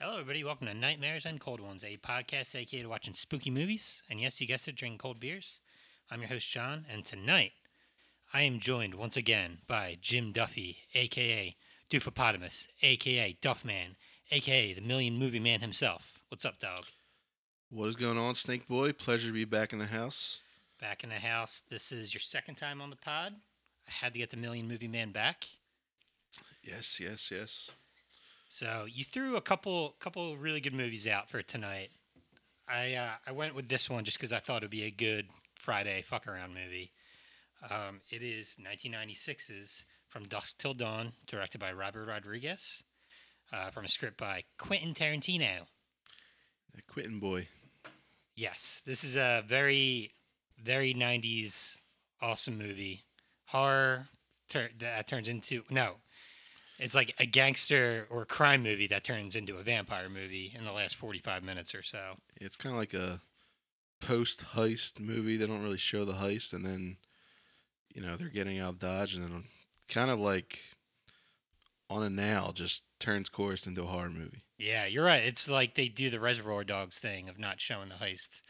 Hello, everybody. Welcome to Nightmares and Cold Ones, a podcast dedicated to watching spooky movies, and yes, you guessed it, drinking cold beers. I'm your host, John, and tonight I am joined once again by Jim Duffy, a.k.a. Doofopotamus, a.k.a. Duffman, a.k.a. the Million Movie Man himself. What's up, dog? What is going on, Snake Boy? Pleasure to be back in the house. Back in the house. This is your second time on the pod. I had to get the Million Movie Man back. Yes. So you threw a couple of really good movies out for tonight. I went with this one just because I thought it would be a good Friday fuck-around movie. It is 1996's From Dusk Till Dawn, directed by Robert Rodriguez, from a script by Quentin Tarantino. That Quentin boy. Yes, this is a very, very 90s awesome movie. Horror that turns into... No. It's like a gangster or crime movie that turns into a vampire movie in the last 45 minutes or so. It's kind of like a post-heist movie. They don't really show the heist, and then, you know, they're getting out of Dodge, and then kind of like on a nail just turns course into a horror movie. Yeah, you're right. It's like they do the Reservoir Dogs thing of not showing the heist.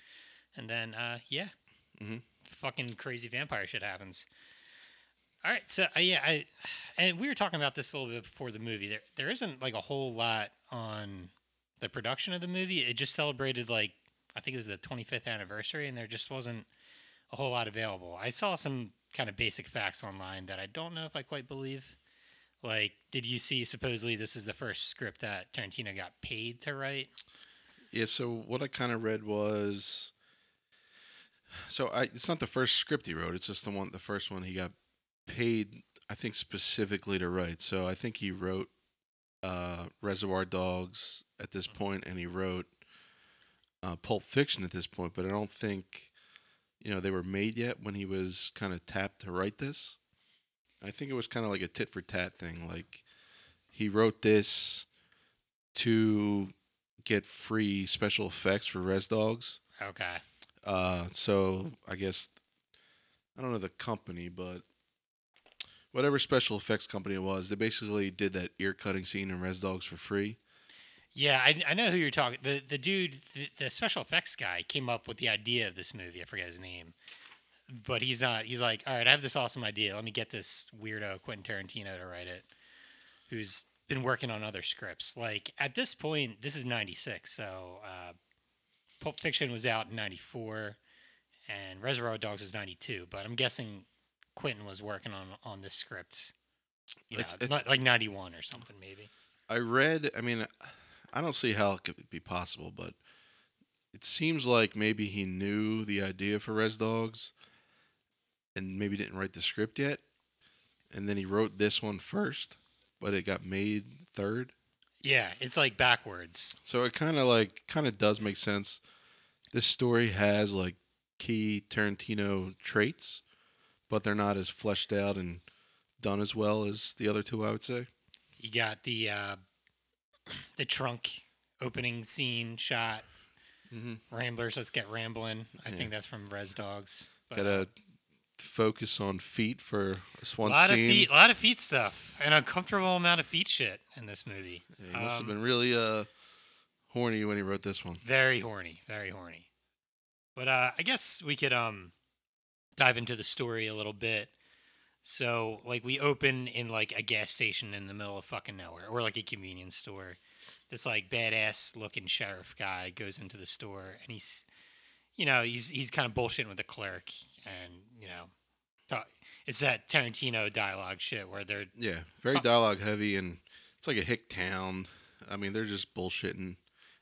And then, fucking crazy vampire shit happens. All right, so and we were talking about this a little bit before the movie. There isn't like a whole lot on the production of the movie. It just celebrated like I think it was the 25th anniversary, and there just wasn't a whole lot available. I saw some kind of basic facts online that I don't know if I quite believe. Like, did you see supposedly this is the first script that Tarantino got paid to write? Yeah. So what I kind of read was, it's not the first script he wrote. It's just the first one he got paid, I think, specifically to write. So I think he wrote Reservoir Dogs at this point, and he wrote Pulp Fiction at this point, but I don't think, you know, they were made yet when he was kind of tapped to write this. I think it was kind of like a tit for tat thing. Like, he wrote this to get free special effects for Res Dogs. Okay. So I guess, I don't know the company, but whatever special effects company it was, they basically did that ear-cutting scene in Res Dogs for free. Yeah, I know who you're talking. The dude, the special effects guy, came up with the idea of this movie. I forget his name. But he's not. He's like, all right, I have this awesome idea. Let me get this weirdo Quentin Tarantino to write it, who's been working on other scripts. Like, at this point, this is 96, so Pulp Fiction was out in 94, and Reservoir Dogs is 92. But I'm guessing Quentin was working on this script, like 91 or something, maybe. I don't see how it could be possible, but it seems like maybe he knew the idea for Res Dogs and maybe didn't write the script yet, and then he wrote this one first, but it got made third. Yeah, it's like backwards. So it kind of does make sense. This story has like key Tarantino traits, but they're not as fleshed out and done as well as the other two, I would say. You got the trunk opening scene shot. Mm-hmm. Ramblers, let's get rambling. I think that's from Res Dogs. Got to focus on feet for this one scene. A lot of feet stuff. An uncomfortable amount of feet shit in this movie. Yeah, he must have been really horny when he wrote this one. Very horny. Very horny. But I guess we could... dive into the story a little bit. So, like, we open in like a gas station in the middle of fucking nowhere, or like a convenience store. This like badass looking sheriff guy goes into the store, and he's kind of bullshitting with the clerk, and it's that Tarantino dialogue shit where they're very dialogue heavy, and it's like a hick town. I mean, they're just bullshitting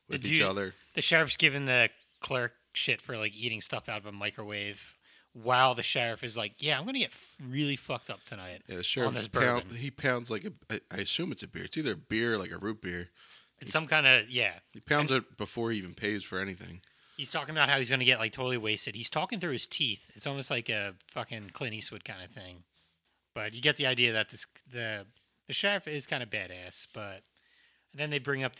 with each other. The sheriff's giving the clerk shit for like eating stuff out of a microwave. While the sheriff is like, yeah, I'm going to get really fucked up tonight. Yeah, the sheriff, on this bourbon. He pounds like I assume it's a beer. It's either a beer, like a root beer. It's some kind of, yeah. He pounds it before he even pays for anything. He's talking about how he's going to get like totally wasted. He's talking through his teeth. It's almost like a fucking Clint Eastwood kind of thing. But you get the idea that the sheriff is kind of badass, but then they bring up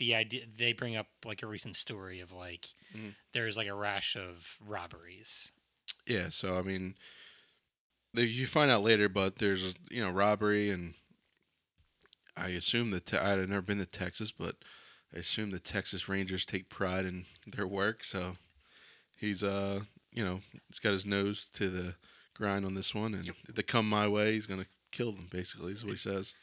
like a recent story of like, there's like a rash of robberies. Yeah, so, I mean, you find out later, but there's, robbery, and I assume I'd never been to Texas, but I assume the Texas Rangers take pride in their work, so he's he's got his nose to the grind on this one, and if they come my way, he's gonna kill them. Basically, is what he says.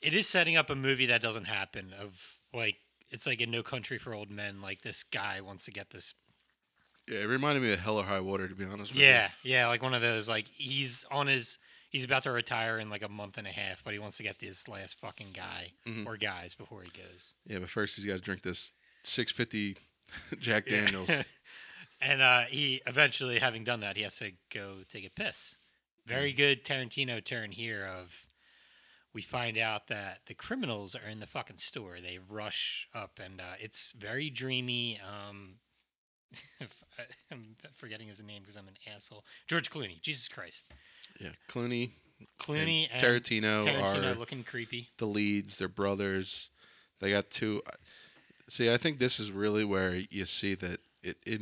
It is setting up a movie that doesn't happen. Of like, it's like in No Country for Old Men. Like this guy wants to get this. Yeah, it reminded me of Hell or High Water, to be honest with you. Yeah, like one of those. Like he's about to retire in like a month and a half, but he wants to get this last fucking guy or guys before he goes. Yeah, but first he's got to drink this 650 Jack Daniels. And he eventually, having done that, he has to go take a piss. Very good Tarantino turn here of we find out that the criminals are in the fucking store. They rush up, and it's very dreamy. I'm forgetting his name because I'm an asshole. George Clooney. Jesus Christ. Yeah, Clooney and Tarantino are looking creepy. The leads, they're brothers. They got two. See, I think this is really where you see that it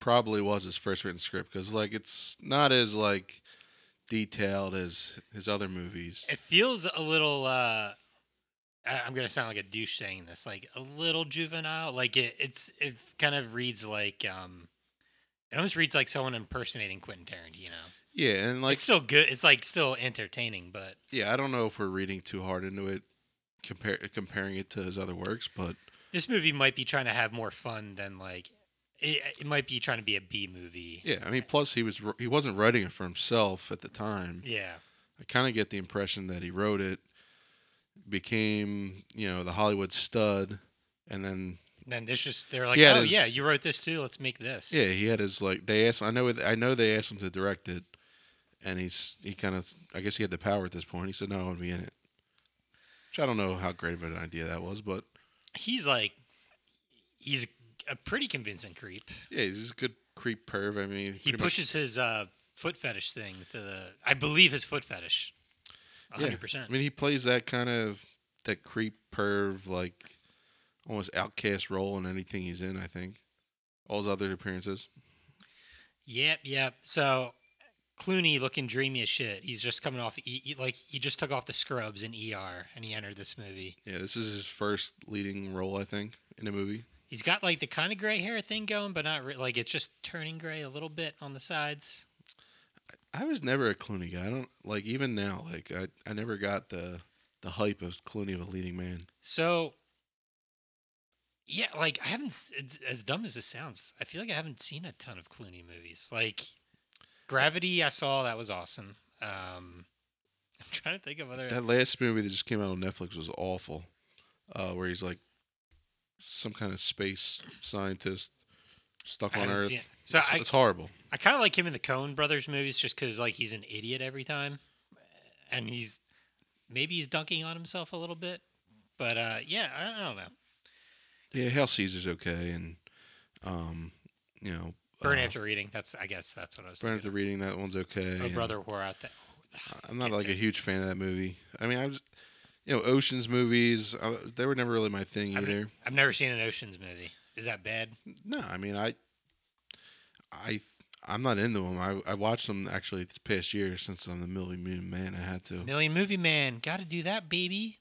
probably was his first written script, because like it's not as like detailed as his other movies. It feels a little. I'm gonna sound like a douche saying this, like a little juvenile. Like it kind of reads like it almost reads like someone impersonating Quentin Tarantino. Yeah, and like it's still good. It's like still entertaining, but yeah, I don't know if we're reading too hard into it, comparing it to his other works, but. This movie might be trying to have more fun than like it might be trying to be a B movie. Yeah, I mean, plus he wasn't writing it for himself at the time. Yeah, I kind of get the impression that he wrote it, became the Hollywood stud, and then this just they're like, oh yeah, you wrote this too, let's make this. Yeah, he had his like they asked. I know they asked him to direct it, and he kind of I guess he had the power at this point. He said no, I want to be in it, which I don't know how great of an idea that was, but. He's a pretty convincing creep. Yeah, he's a good creep perv. I mean, he pushes his foot fetish thing to I believe his foot fetish. 100%. Yeah. I mean, he plays that kind of that creep perv, like almost outcast role in anything he's in. I think all his other appearances. Yep. So Clooney looking dreamy as shit. He's just coming off, he just took off the scrubs in ER, and he entered this movie. Yeah, this is his first leading role, I think, in a movie. He's got, like, the kind of gray hair thing going, but not, like, it's just turning gray a little bit on the sides. I was never a Clooney guy. I don't, like, even now, like, I never got the hype of Clooney of a leading man. So, yeah, like, I haven't, as dumb as this sounds, I feel like I haven't seen a ton of Clooney movies. Like... Gravity, I saw. That was awesome. I'm trying to think of other... That last movie that just came out on Netflix was awful, where he's like some kind of space scientist stuck on Earth. So it's horrible. I kind of like him in the Coen Brothers movies just because like he's an idiot every time, and maybe he's dunking on himself a little bit, but yeah, I don't know. Yeah, Hail Caesar's okay, and Burn After Reading. I guess that's what I was thinking. Burn After Reading. That one's okay. Oh, Brother, Whore Out There. I'm not like a huge fan of that movie. I mean, I was, Ocean's movies. They were never really my thing either. I've never seen an Ocean's movie. Is that bad? No, I mean, I'm not into them. I watched them actually this past year since I'm the Million Movie Man. I had to. Million Movie Man. Got to do that, baby.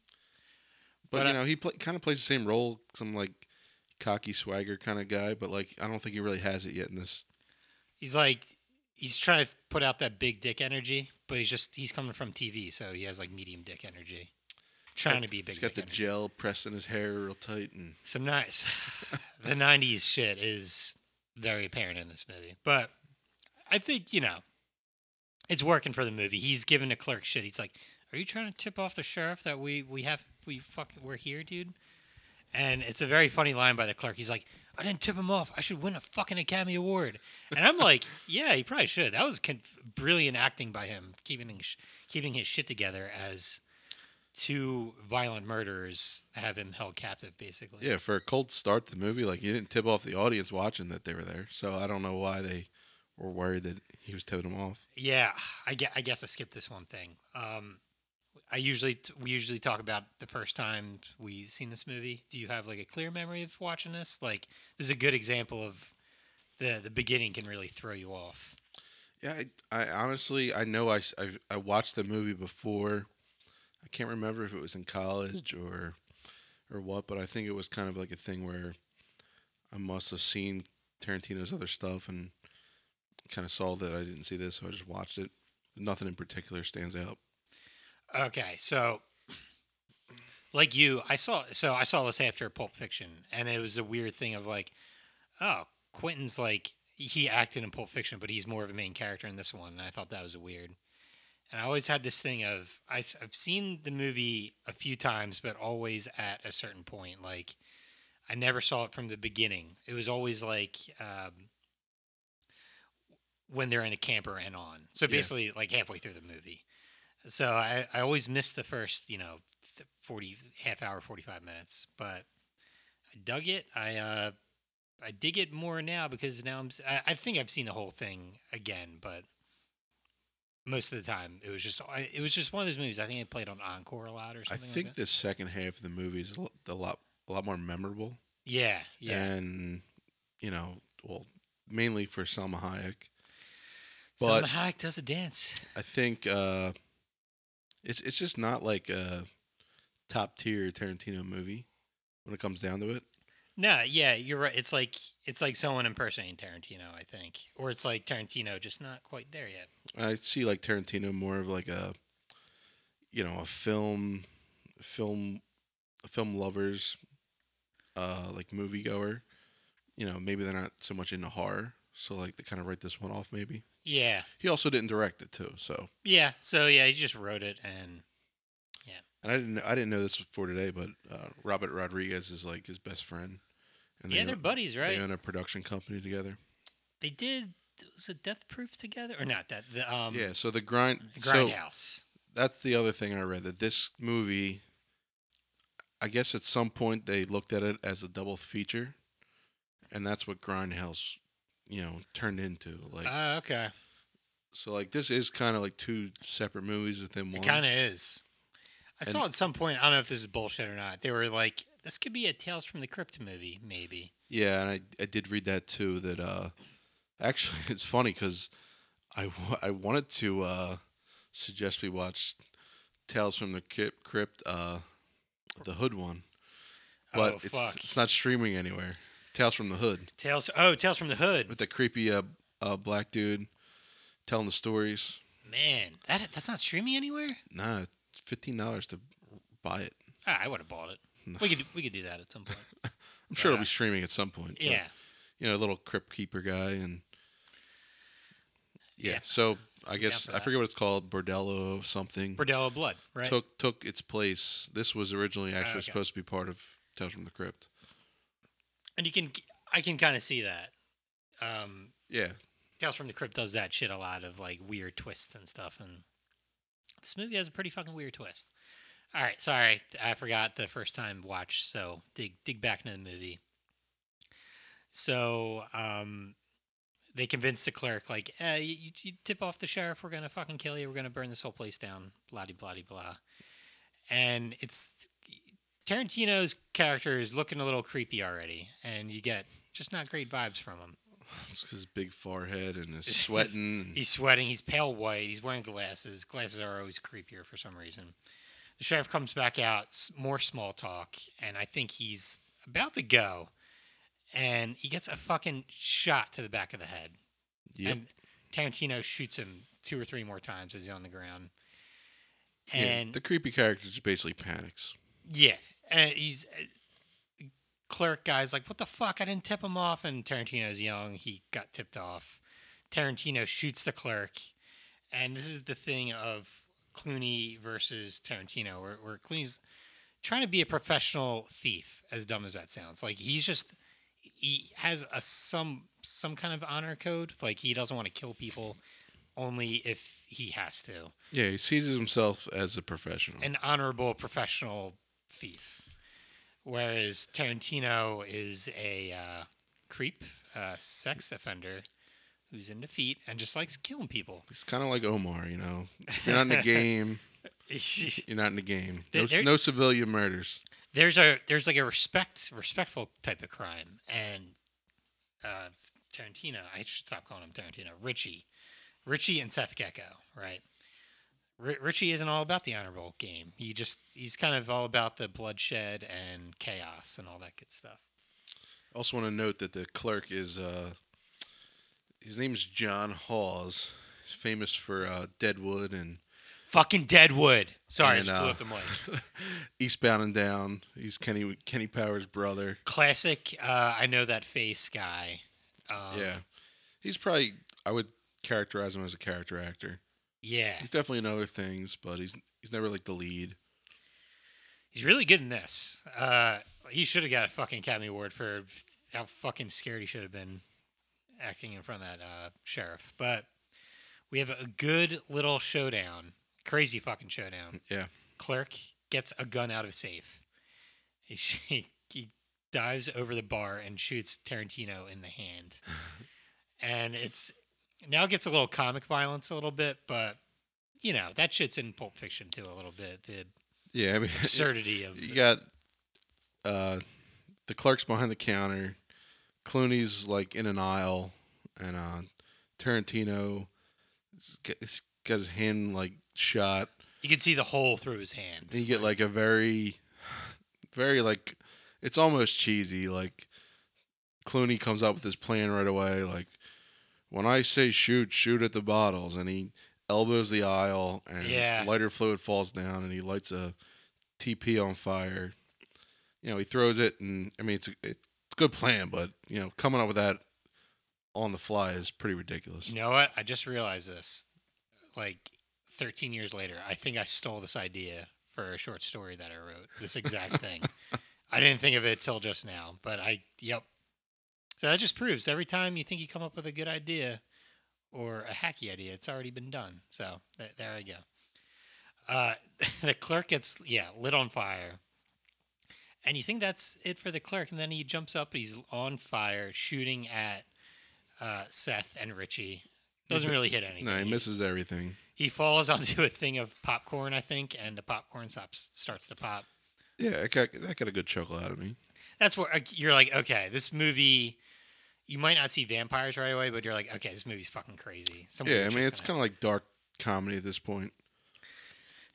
But he kind of plays the same role. Some like. Cocky swagger kind of guy, but like I don't think he really has it yet in this. He's trying to put out that big dick energy, but he's coming from TV, so he has like medium dick energy. Trying to be big. He's got dick the energy. Gel pressed in his hair real tight and some nice. The '90s shit is very apparent in this movie, but I think it's working for the movie. He's giving the clerk shit. He's like, "Are you trying to tip off the sheriff that we're here, dude?" And it's a very funny line by the clerk. He's like, I didn't tip him off. I should win a fucking Academy Award. And I'm like, yeah, he probably should. That was brilliant acting by him, keeping his shit together as two violent murderers have him held captive, basically. Yeah, for a cold start to the movie, like, he didn't tip off the audience watching that they were there. So I don't know why they were worried that he was tipping them off. Yeah, I guess I skipped this one thing. We usually talk about the first time we've seen this movie. Do you have like a clear memory of watching this? Like this is a good example of the beginning can really throw you off. Yeah, I honestly I watched the movie before. I can't remember if it was in college or or what, but I think it was kind of like a thing where I must have seen Tarantino's other stuff and kind of saw that I didn't see this, so I just watched it. Nothing in particular stands out. Okay, so like you, I saw this after Pulp Fiction, and it was a weird thing of like, oh, Quentin's like, he acted in Pulp Fiction, but he's more of a main character in this one, and I thought that was weird. And I always had this thing of, I've seen the movie a few times, but always at a certain point. Like, I never saw it from the beginning. It was always like when they're in a camper and on. So basically, like halfway through the movie. So I always missed the first, 45 minutes. But I dug it. I dig it more now because now I think I've seen the whole thing again, but most of the time it was just one of those movies. I think it played on Encore a lot or something. I think like that. The second half of the movie is a lot more memorable. Yeah, yeah. And mainly for Salma Hayek. But Salma Hayek does a dance. I think it's just not like a top tier Tarantino movie when it comes down to it. No, yeah, you're right. It's like someone impersonating Tarantino, I think, or it's like Tarantino just not quite there yet. I see like Tarantino more of like a, a film lovers, like moviegoer. Maybe they're not so much into horror, so like they kind of write this one off, maybe. Yeah. He also didn't direct it too, so. Yeah. So yeah, he just wrote it and. And I didn't know this before today, but Robert Rodriguez is like his best friend. And they're buddies, right? They own a production company together. They did. Was it Death Proof together or not? That so the Grindhouse. So that's the other thing I read, that this movie, I guess at some point they looked at it as a double feature, and that's what Grindhouse, turned into. Like, oh, okay. So like this is kind of like two separate movies within one. It kind of is. I saw at some point, I don't know if this is bullshit or not, they were like, this could be a Tales from the Crypt movie, maybe. Yeah, and I did read that too, that actually it's funny because I wanted to suggest we watch Tales from the Crypt, the Hood one, but it's not streaming anywhere. Tales from the Hood. Tales from the Hood. With the creepy black dude telling the stories. Man, that's not streaming anywhere? No. Nah, $15 to buy it. I would have bought it. No. We could do that at some point. I'm sure it'll be streaming at some point. Yeah. But, a little crypt keeper guy and yeah. So I guess I forget what it's called, Bordello something. Bordello Blood, right? Took its place. This was originally actually supposed to be part of Tales from the Crypt. And I can kind of see that. Yeah. Tales from the Crypt does that shit a lot of like weird twists and stuff and. This movie has a pretty fucking weird twist. All right, sorry. I forgot the first time watch, so dig back into the movie. So they convince the clerk, like, you tip off the sheriff, we're going to fucking kill you, we're going to burn this whole place down, blah-de-blah-de-blah. And it's Tarantino's character is looking a little creepy already, and you get just not great vibes from him. It's because his big forehead and his sweating. He's sweating. He's pale white. He's wearing glasses. Glasses are always creepier for some reason. The sheriff comes back out, more small talk, and I think he's about to go, and he gets a fucking shot to the back of the head. Yep. And Tarantino shoots him 2 or 3 more times as he's on the ground. And the creepy character just basically panics. Yeah, and he's. Clerk guy's like, what the fuck? I didn't tip him off. And Tarantino's young. He got tipped off. Tarantino shoots the clerk. And this is the thing of Clooney versus Tarantino, where Clooney's trying to be a professional thief, as dumb as that sounds. Like, he's just, he has a some kind of honor code. Like, he doesn't want to kill people only if he has to. Yeah, he sees himself as a professional. An honorable professional thief. Whereas Tarantino is a creep, sex offender who's in defeat and just likes killing people. He's kind of like Omar, If you're not in the game, you're not in the game. No civilian murders. There's like a respectful type of crime. And Tarantino, I should stop calling him Tarantino, Richie and Seth Gecko, right? Richie isn't all about the honor roll game. He's kind of all about the bloodshed and chaos and all that good stuff. I also want to note that the clerk is his name's John Hawes. He's famous for Deadwood and fucking Deadwood. Sorry, and, I just blew up the mic. Eastbound and Down. He's Kenny Powers' brother. Classic. I know that face guy. Yeah, he's probably. I would characterize him as a character actor. Yeah, he's definitely in other things, but he's never like the lead. He's really good in this. He should have got a fucking Academy Award for how fucking scared he should have been acting in front of that sheriff. But we have a good little showdown, crazy fucking showdown. Yeah, Clerk gets a gun out of a safe. He dives over the bar and shoots Tarantino in the hand, and it's. Now it gets a little comic violence a little bit, but, you know, that shit's in Pulp Fiction, too, a little bit. Absurdity of... You got the clerk's behind the counter, Clooney's, like, in an aisle, and Tarantino got his hand, like, shot. You can see the hole through his hand. And you get, like, a very, very, like... It's almost cheesy, like, Clooney comes up with his plan right away, like... When I say shoot, shoot at the bottles, and he elbows the aisle, and lighter fluid falls down, and he lights a TP on fire. You know, he throws it, and I mean, it's a good plan, but you know, coming up with that on the fly is pretty ridiculous. You know what? I just realized this. Like 13 years later, I think I stole this idea for a short story that I wrote. This exact thing. I didn't think of it till just now, but yep. So that just proves every time you think you come up with a good idea or a hacky idea, it's already been done. So there I go. The clerk gets, lit on fire. And you think that's it for the clerk. And then he jumps up. He's on fire, shooting at Seth and Richie. Doesn't really hit anything. No, he misses everything. He falls onto a thing of popcorn, I think, and the popcorn starts to pop. Yeah, that got a good chuckle out of me. That's where you're like, okay, this movie... You might not see vampires right away, but you're like, okay, this movie's fucking crazy. It's kind of like dark comedy at this point.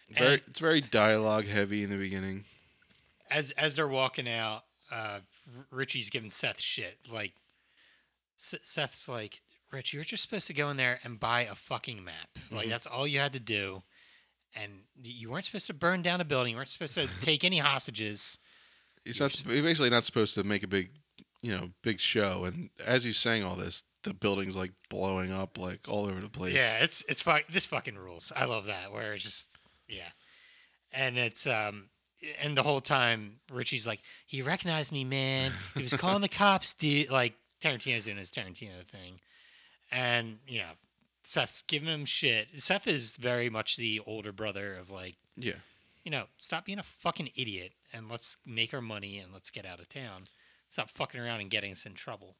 It's very dialogue heavy in the beginning. As they're walking out, Richie's giving Seth shit. Like, Seth's like, Rich, you're just supposed to go in there and buy a fucking map. Mm-hmm. Like, that's all you had to do. And you weren't supposed to burn down a building. You weren't supposed to take any hostages. He's basically not supposed to make a big show. And as he's saying all this, the building's like blowing up, like all over the place. Yeah, it's this fucking rules. I love that. Where it's just and it's and the whole time Richie's like, he recognized me, man. He was calling the cops, dude. Like Tarantino's doing his Tarantino thing, and you know, Seth's giving him shit. Seth is very much the older brother of like You know, stop being a fucking idiot and let's make our money and let's get out of town. Stop fucking around and getting us in trouble.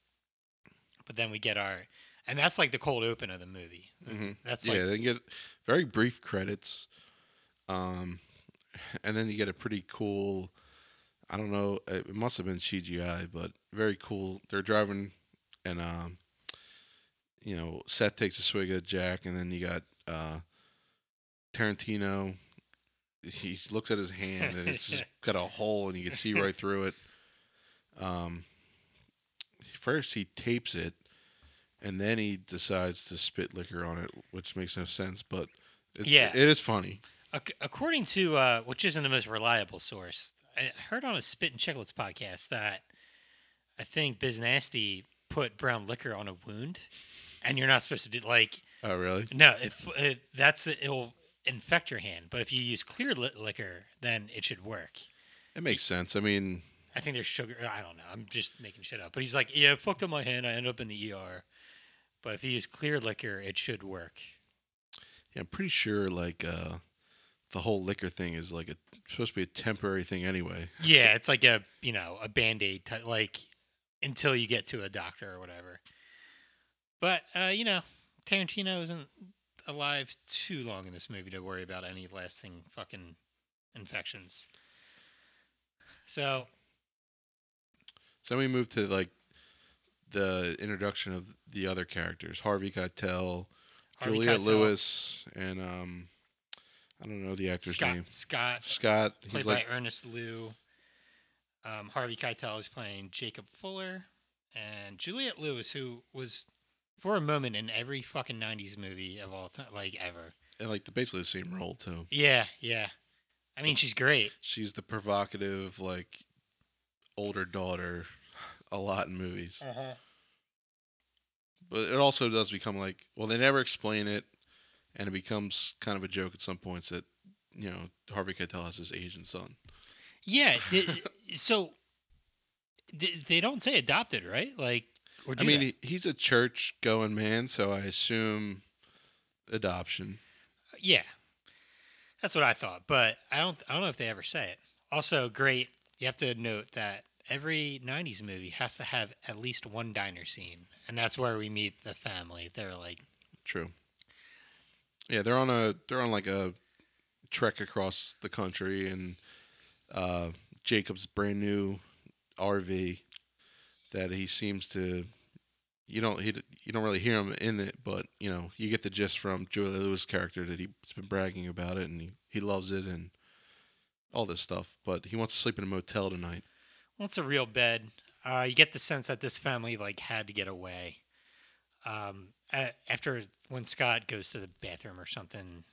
But then we get and that's like the cold open of the movie. Mm-hmm. That's they get very brief credits. And then you get a pretty cool, I don't know, it must have been CGI, but very cool. They're driving and, you know, Seth takes a swig of Jack and then you got Tarantino. He looks at his hand, and it's just got a hole, and you can see right through it. First, he tapes it, and then he decides to spit liquor on it, which makes no sense, but it is funny. According to, which isn't the most reliable source, I heard on a Spit and Chicklets podcast that I think Biz Nasty put brown liquor on a wound, and you're not supposed to do, like... Oh, really? No, it'll infect your hand, but if you use clear liquor, then it should work. It makes sense. I mean, I think there's sugar. I don't know. I'm just making shit up. But he's like, yeah, it fucked up my hand. I ended up in the ER. But if you use clear liquor, it should work. Yeah, I'm pretty sure like the whole liquor thing is like supposed to be a temporary thing anyway. Yeah, it's like a Band-Aid type, like until you get to a doctor or whatever. But you know, Tarantino isn't alive too long in this movie to worry about any lasting fucking infections. So we move to like the introduction of the other characters: Harvey Keitel, Juliet Lewis, and I don't know the actor's name. Scott. Played by Ernest Liu. Harvey Keitel is playing Jacob Fuller. And Juliet Lewis, who was for a moment in every fucking 90s movie of all time, like ever. And like basically the same role, too. Yeah, yeah. I mean, she's great. She's the provocative, like, older daughter a lot in movies. Uh-huh. But it also does become like, well, they never explain it. And it becomes kind of a joke at some points that, you know, Harvey Keitel has his Asian son. Yeah. They don't say adopted, right? Like, or do I mean, he's a church-going man, so I assume adoption. Yeah, that's what I thought, but I don't know if they ever say it. Also, great. You have to note that every '90s movie has to have at least one diner scene, and that's where we meet the family. They're like true. Yeah, they're on like a trek across the country, and Jacob's brand new RV that he seems to you don't really hear him in it, but you know you get the gist from Juliet Lewis' character that he's been bragging about it and he loves it and all this stuff, but he wants to sleep in a motel tonight. Wants a real bed. You get the sense that this family like had to get away. After when Scott goes to the bathroom or something,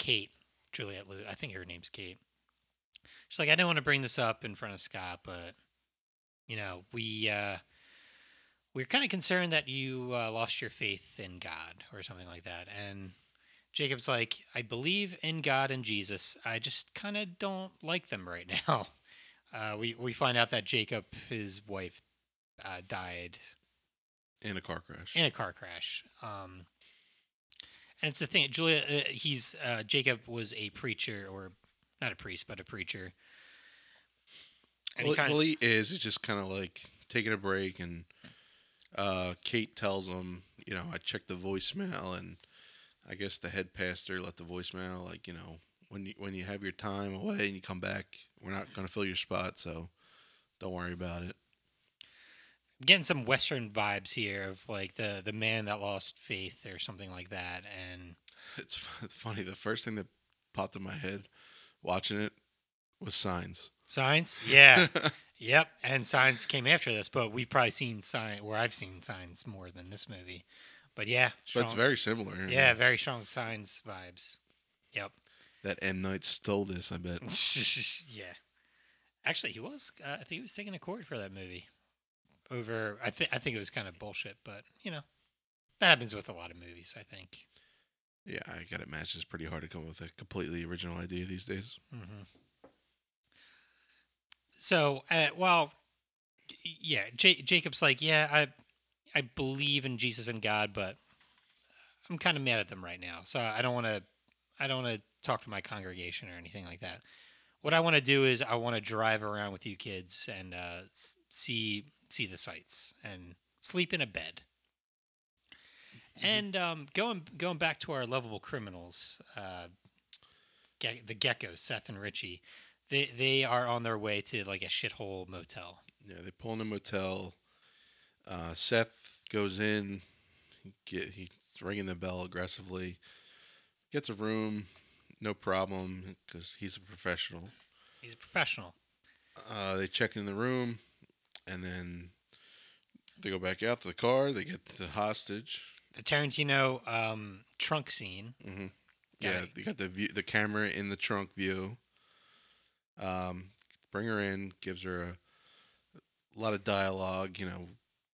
Juliet Lewis, I think her name's Kate. She's like, I don't want to bring this up in front of Scott, but you know, we're kind of concerned that you lost your faith in God or something like that. And Jacob's like, I believe in God and Jesus. I just kind of don't like them right now. We find out that Jacob, his wife, died. In a car crash. And it's the thing, Julia, Jacob was a preacher, or not a priest, but a preacher. And he is. It's just kind of like taking a break, and Kate tells him, you know, I checked the voicemail, and I guess the head pastor left the voicemail, like, you know, when you have your time away and you come back, we're not going to fill your spot, so don't worry about it. Getting some Western vibes here of like the man that lost faith or something like that. And it's funny. The first thing that popped in my head watching it was Signs. Signs? Yeah. Yep. And Signs came after this, but we've probably seen Signs, where I've seen Signs more than this movie. But yeah. Strong, but it's very similar. Yeah. Right? Very strong Signs vibes. Yep. That M. Night stole this, I bet. Yeah. Actually, he was. I think he was taking a cord for that movie. I think it was kind of bullshit, but you know, that happens with a lot of movies, I think. Yeah, I gotta imagine it's pretty hard to come up with a completely original idea these days. Mm-hmm. So, Jacob's like, yeah, I believe in Jesus and God, but I'm kind of mad at them right now, so I don't want to talk to my congregation or anything like that. What I want to do is I want to drive around with you kids and see the sights and sleep in a bed. Mm-hmm. And going back to our lovable criminals, the Geckos, Seth and Richie, they are on their way to like a shithole motel. Yeah, they pull in a motel. Seth goes in. He's ringing the bell aggressively. Gets a room, no problem, because he's a professional. He's a professional. They check in the room. And then they go back out to the car. They get the hostage. The Tarantino trunk scene. Mm-hmm. Yeah, they got the camera in the trunk view. Bring her in, gives her a lot of dialogue. You know,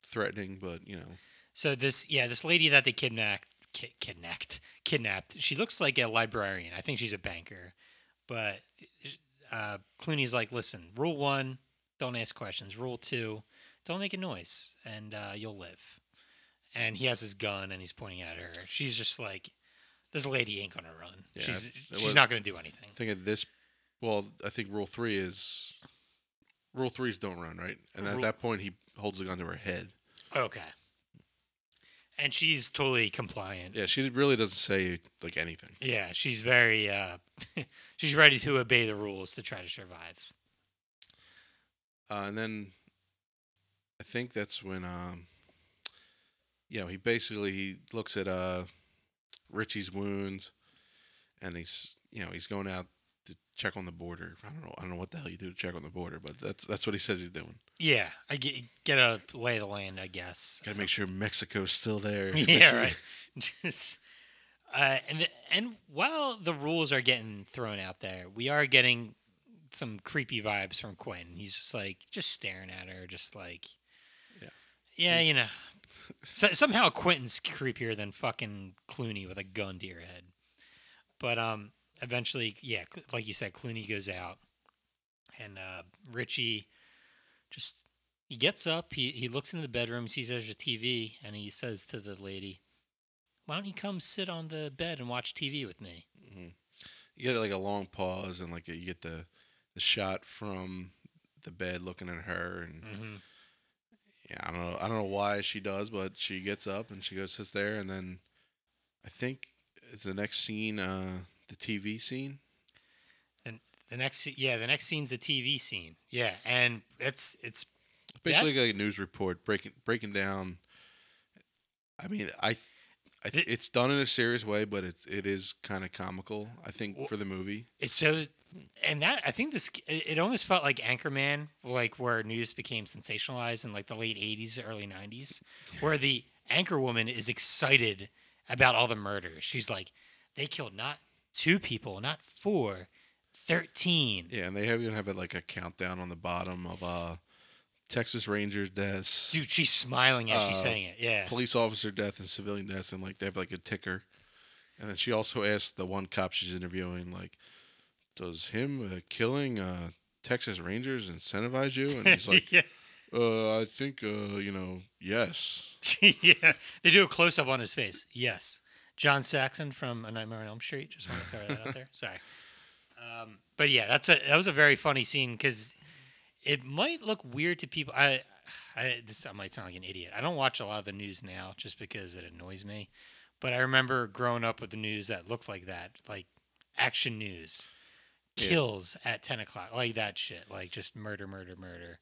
threatening, but you know. So this lady that they kidnapped. She looks like a librarian. I think she's a banker, but Clooney's like, listen, rule one. Don't ask questions. Rule two, don't make a noise, and you'll live. And he has his gun, and he's pointing at her. She's just like, this lady ain't going to run. Yeah, she's not going to do anything. I think rule three is don't run, right? And at that point, he holds the gun to her head. Okay. And she's totally compliant. Yeah, she really doesn't say, like, anything. Yeah, she's very, she's ready to obey the rules to try to survive. And then I think that's when, he basically looks at Richie's wound and he's, you know, he's going out to check on the border. I don't know what the hell you do to check on the border, but that's what he says he's doing. Yeah, I get a lay of the land, I guess. Gotta make sure Mexico's still there. Yeah, right. Just and while the rules are getting thrown out there, we are getting some creepy vibes from Quentin. He's just like staring at her, just like, yeah, you know. So, somehow Quentin's creepier than fucking Clooney with a gun to your head. But eventually, yeah, like you said, Clooney goes out, and Richie just, he gets up, he looks into the bedroom, sees there's a TV, and he says to the lady, "Why don't you come sit on the bed and watch TV with me?" Mm-hmm. You get like a long pause, and like you get the shot from the bed looking at her, and. Mm-hmm. Yeah, I don't know why she does, but she gets up and she goes sits there, and then I think it's the next scene, the TV scene. And the next scene's the TV scene. Yeah, and it's basically like a news report breaking down. I mean, it's done in a serious way, but it is kind of comical, I think, for the movie. It's so. And that, I think this, it almost felt like Anchorman, like where news became sensationalized in like the late 80s, early 90s, where the anchorwoman is excited about all the murders. She's like, they killed not 2 people, not 4, 13. Yeah, and they even have like a countdown on the bottom of Texas Rangers deaths. Dude, she's smiling as she's saying it, yeah. Police officer death and civilian deaths, and like they have like a ticker. And then she also asked the one cop she's interviewing, like, does him killing Texas Rangers incentivize you? And he's like, yeah. I think, yes. Yeah. They do a close-up on his face. Yes. John Saxon from A Nightmare on Elm Street. Just want to throw that out there. Sorry. But, yeah, that was a very funny scene because it might look weird to people. I might sound like an idiot. I don't watch a lot of the news now just because it annoys me. But I remember growing up with the news that looked like that, like Action News. Kills at 10 o'clock, like that shit, like just murder, murder, murder.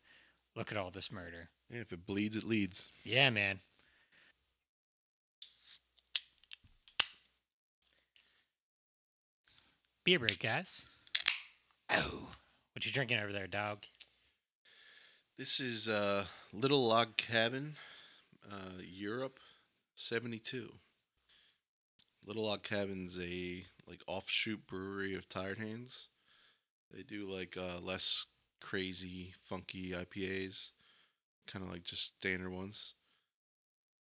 Look at all this murder. Yeah, if it bleeds, it leads. Yeah, man. Beer break, guys. Oh, what you drinking over there, dog? This is Little Log Cabin, Europe, 72. Little Log Cabin's a like offshoot brewery of Tired Hands. They do like less crazy, funky IPAs, kind of like just standard ones.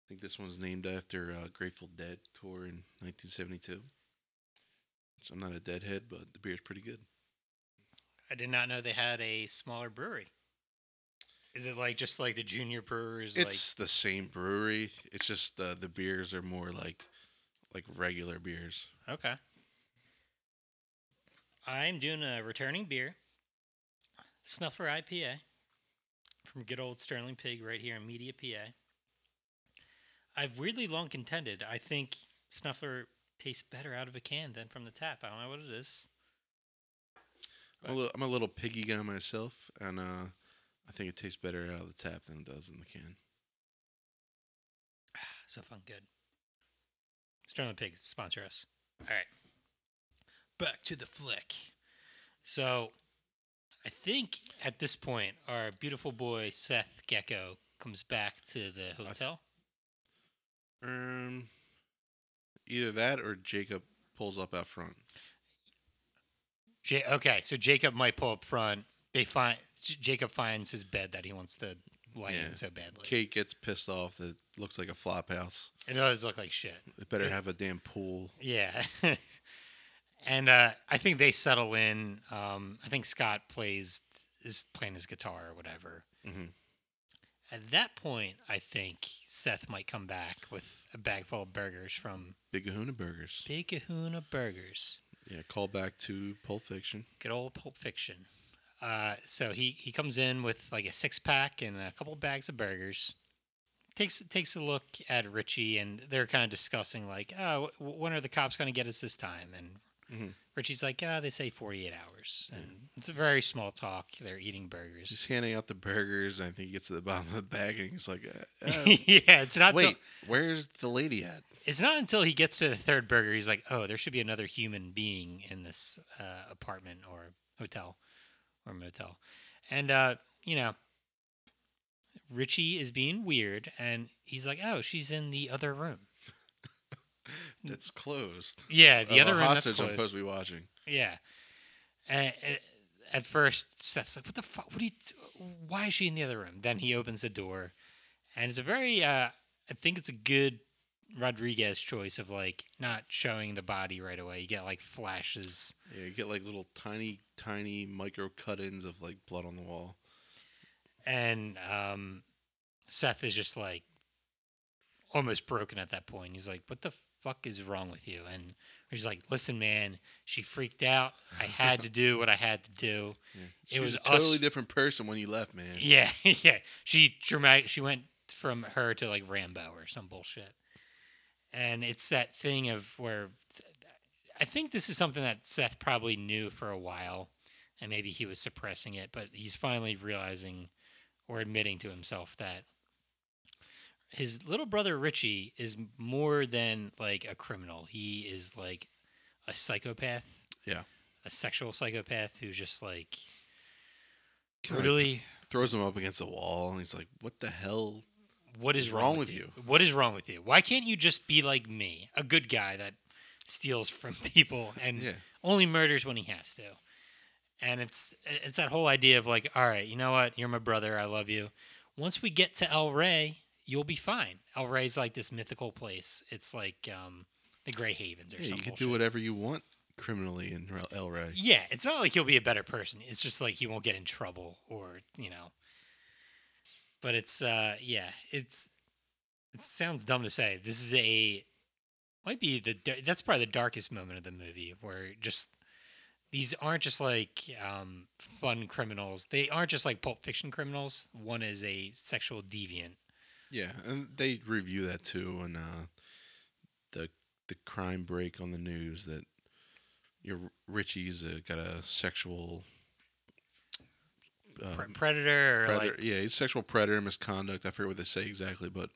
I think this one's named after Grateful Dead tour in 1972. So I'm not a Deadhead, but the beer's pretty good. I did not know they had a smaller brewery. Is it like just like the junior brewers? It's the same brewery. It's just the beers are more like regular beers. Okay. I'm doing a returning beer, Snuffer IPA, from good old Sterling Pig right here in Media, PA. I've weirdly long contended. I think Snuffer tastes better out of a can than from the tap. I don't know what it is. I'm a little piggy guy myself, and I think it tastes better out of the tap than it does in the can. So fun, good. Sterling Pig, sponsor us. All right. Back to the flick. So, I think at this point, our beautiful boy Seth Gecko comes back to the hotel. Either that or Jacob pulls up out front. Okay, so Jacob might pull up front. Jacob finds his bed that he wants to lie in so badly. Kate gets pissed off that it looks like a flop house. It does look like shit. It better have a damn pool. Yeah. And I think they settle in. I think Scott is playing his guitar or whatever. Mm-hmm. At that point, I think Seth might come back with a bag full of burgers from Big Kahuna Burgers. Big Kahuna Burgers. Yeah, call back to Pulp Fiction. Good old Pulp Fiction. So he comes in with like a 6-pack and a couple bags of burgers. Takes a look at Richie, and they're kind of discussing like, oh, when are the cops going to get us this time? And mm-hmm. Richie's like, they say 48 hours. And it's a very small talk. They're eating burgers. He's handing out the burgers. And I think he gets to the bottom of the bag and he's like, yeah, it's not. Wait, where's the lady at? It's not until he gets to the third burger he's like, oh, there should be another human being in this apartment or hotel or motel. And, you know, Richie is being weird, and he's like, oh, she's in the other room. That's closed. Yeah, the other room that's closed. I'm supposed to be watching. Yeah. At first, Seth's like, what the fuck? What do you why is she in the other room? Then he opens the door, and it's a very, I think it's a good Rodriguez choice of, like, not showing the body right away. You get, like, flashes. Yeah, you get, like, little tiny micro cut-ins of, like, blood on the wall. And Seth is just, like, almost broken at that point. He's like, what the fuck is wrong with you? And she's like, listen, man, she freaked out. I had to do what I had to do. Yeah. She was a totally different person when you left, man. Yeah, yeah. She went from her to, like, Rambo or some bullshit. And it's that thing of where I think this is something that Seth probably knew for a while, and maybe he was suppressing it, but he's finally realizing or admitting to himself that his little brother Richie is more than, like, a criminal. He is, like, a psychopath. Yeah. A sexual psychopath who just, like, really throws him up against the wall, and he's like, what the hell? What is wrong with you? What is wrong with you? Why can't you just be like me, a good guy that steals from people and only murders when he has to? And it's that whole idea of, like, all right, you know what? You're my brother. I love you. Once we get to El Rey, you'll be fine. El Rey's like this mythical place. It's like the Grey Havens or something. You can do whatever you want criminally in El Rey. Yeah, it's not like he'll be a better person. It's just like he won't get in trouble or, you know. But it's, it sounds dumb to say. This is that's probably the darkest moment of the movie, where just, these aren't just like fun criminals. They aren't just like Pulp Fiction criminals. One is a sexual deviant. Yeah, and they review that too, and the crime break on the news that Richie's got a sexual... predator, like... Yeah, he's sexual predator, misconduct. I forget what they say exactly, but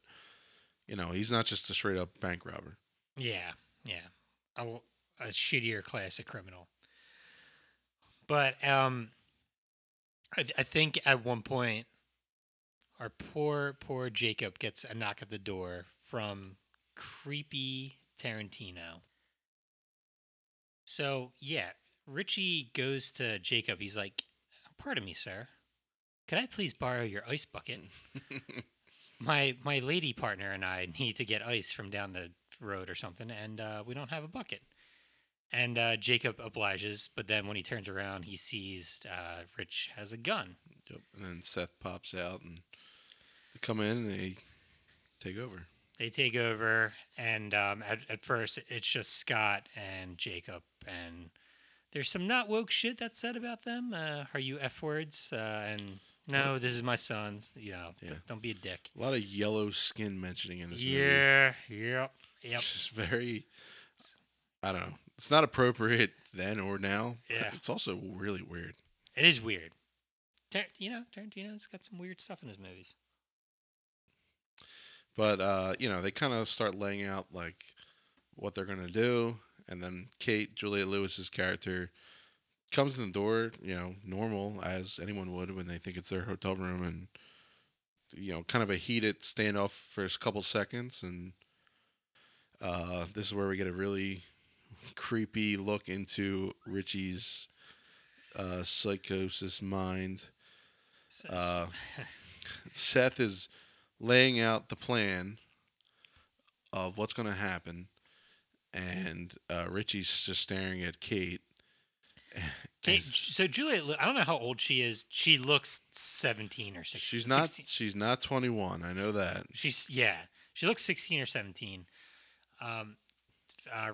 you know, he's not just a straight up bank robber. Yeah, a shittier class of criminal. But I think at one point, our poor Jacob gets a knock at the door from creepy Tarantino. So yeah, Richie goes to Jacob. He's like, pardon me, sir. Could I please borrow your ice bucket? My lady partner and I need to get ice from down the road or something, and we don't have a bucket. And Jacob obliges, but then when he turns around, he sees Rich has a gun. Yep. And then Seth pops out, and they come in, and they take over. They take over, and at first, it's just Scott and Jacob, and... There's some not woke shit that's said about them. Are you F words? And no, this is my son's. You know, don't be a dick. A lot of yellow skin mentioning in this movie. Yeah, yep. It's just very, I don't know. It's not appropriate then or now. Yeah. It's also really weird. It is weird. Tarantino's got some weird stuff in his movies. But, you know, they kind of start laying out, like, what they're going to do. And then Kate, Juliet Lewis's character, comes in the door, you know, normal as anyone would when they think it's their hotel room, and, you know, kind of a heated standoff for a couple seconds. And this is where we get a really creepy look into Richie's psychosis mind. Seth is laying out the plan of what's going to happen. And Richie's just staring at Kate. So Juliet, I don't know how old she is. She looks 17 or 16. She's not 21. I know that. She looks 16 or 17.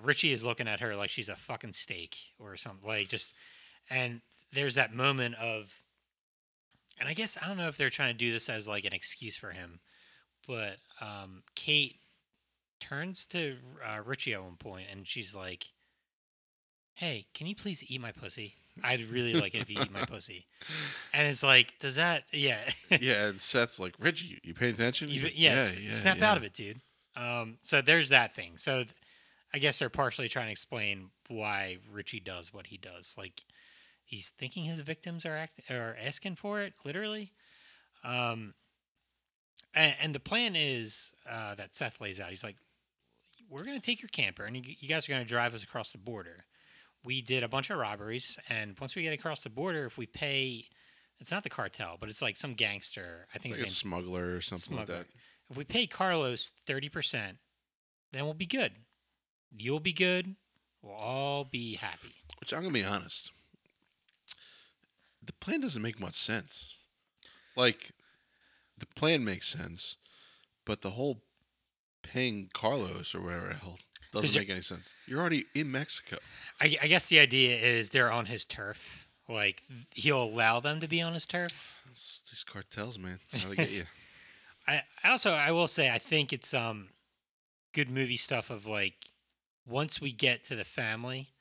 Richie is looking at her like she's a fucking steak or something. Like just, and there's that moment of, and I guess I don't know if they're trying to do this as like an excuse for him, but Kate turns to Richie at one point, and she's like, hey, can you please eat my pussy? I'd really like it if you eat my pussy. And it's like, does that... Yeah. Yeah, and Seth's like, Richie, you paying attention? Snap out of it, dude. So there's that thing. So I guess they're partially trying to explain why Richie does what he does. Like, he's thinking his victims are asking for it, literally. And the plan is that Seth lays out. He's like, we're going to take your camper, and you guys are going to drive us across the border. We did a bunch of robberies, and once we get across the border, if we pay... It's not the cartel, but it's like some gangster. I think it's like a smuggler or something like that. If we pay Carlos 30%, then we'll be good. You'll be good. We'll all be happy. Which, I'm going to be honest, the plan doesn't make much sense. Like, the plan makes sense, but the whole paying Carlos or whatever the hell doesn't make any sense. You're already in Mexico. I guess the idea is they're on his turf. Like, he'll allow them to be on his turf. These cartels, man. That's how they get you. I will say, I think it's good movie stuff of, like, once we get to the family,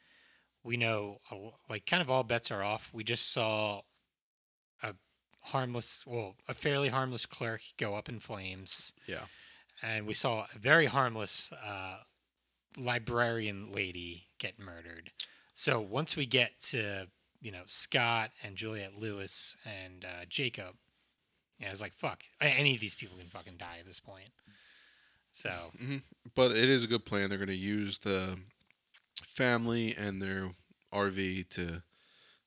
we know, like, kind of all bets are off. We just saw a fairly harmless clerk go up in flames. Yeah. And we saw a very harmless librarian lady get murdered. So once we get to... you know, Scott and Juliet Lewis and Jacob. And I was like, fuck, any of these people can fucking die at this point. So, mm-hmm. But it is a good plan. They're going to use the family and their RV to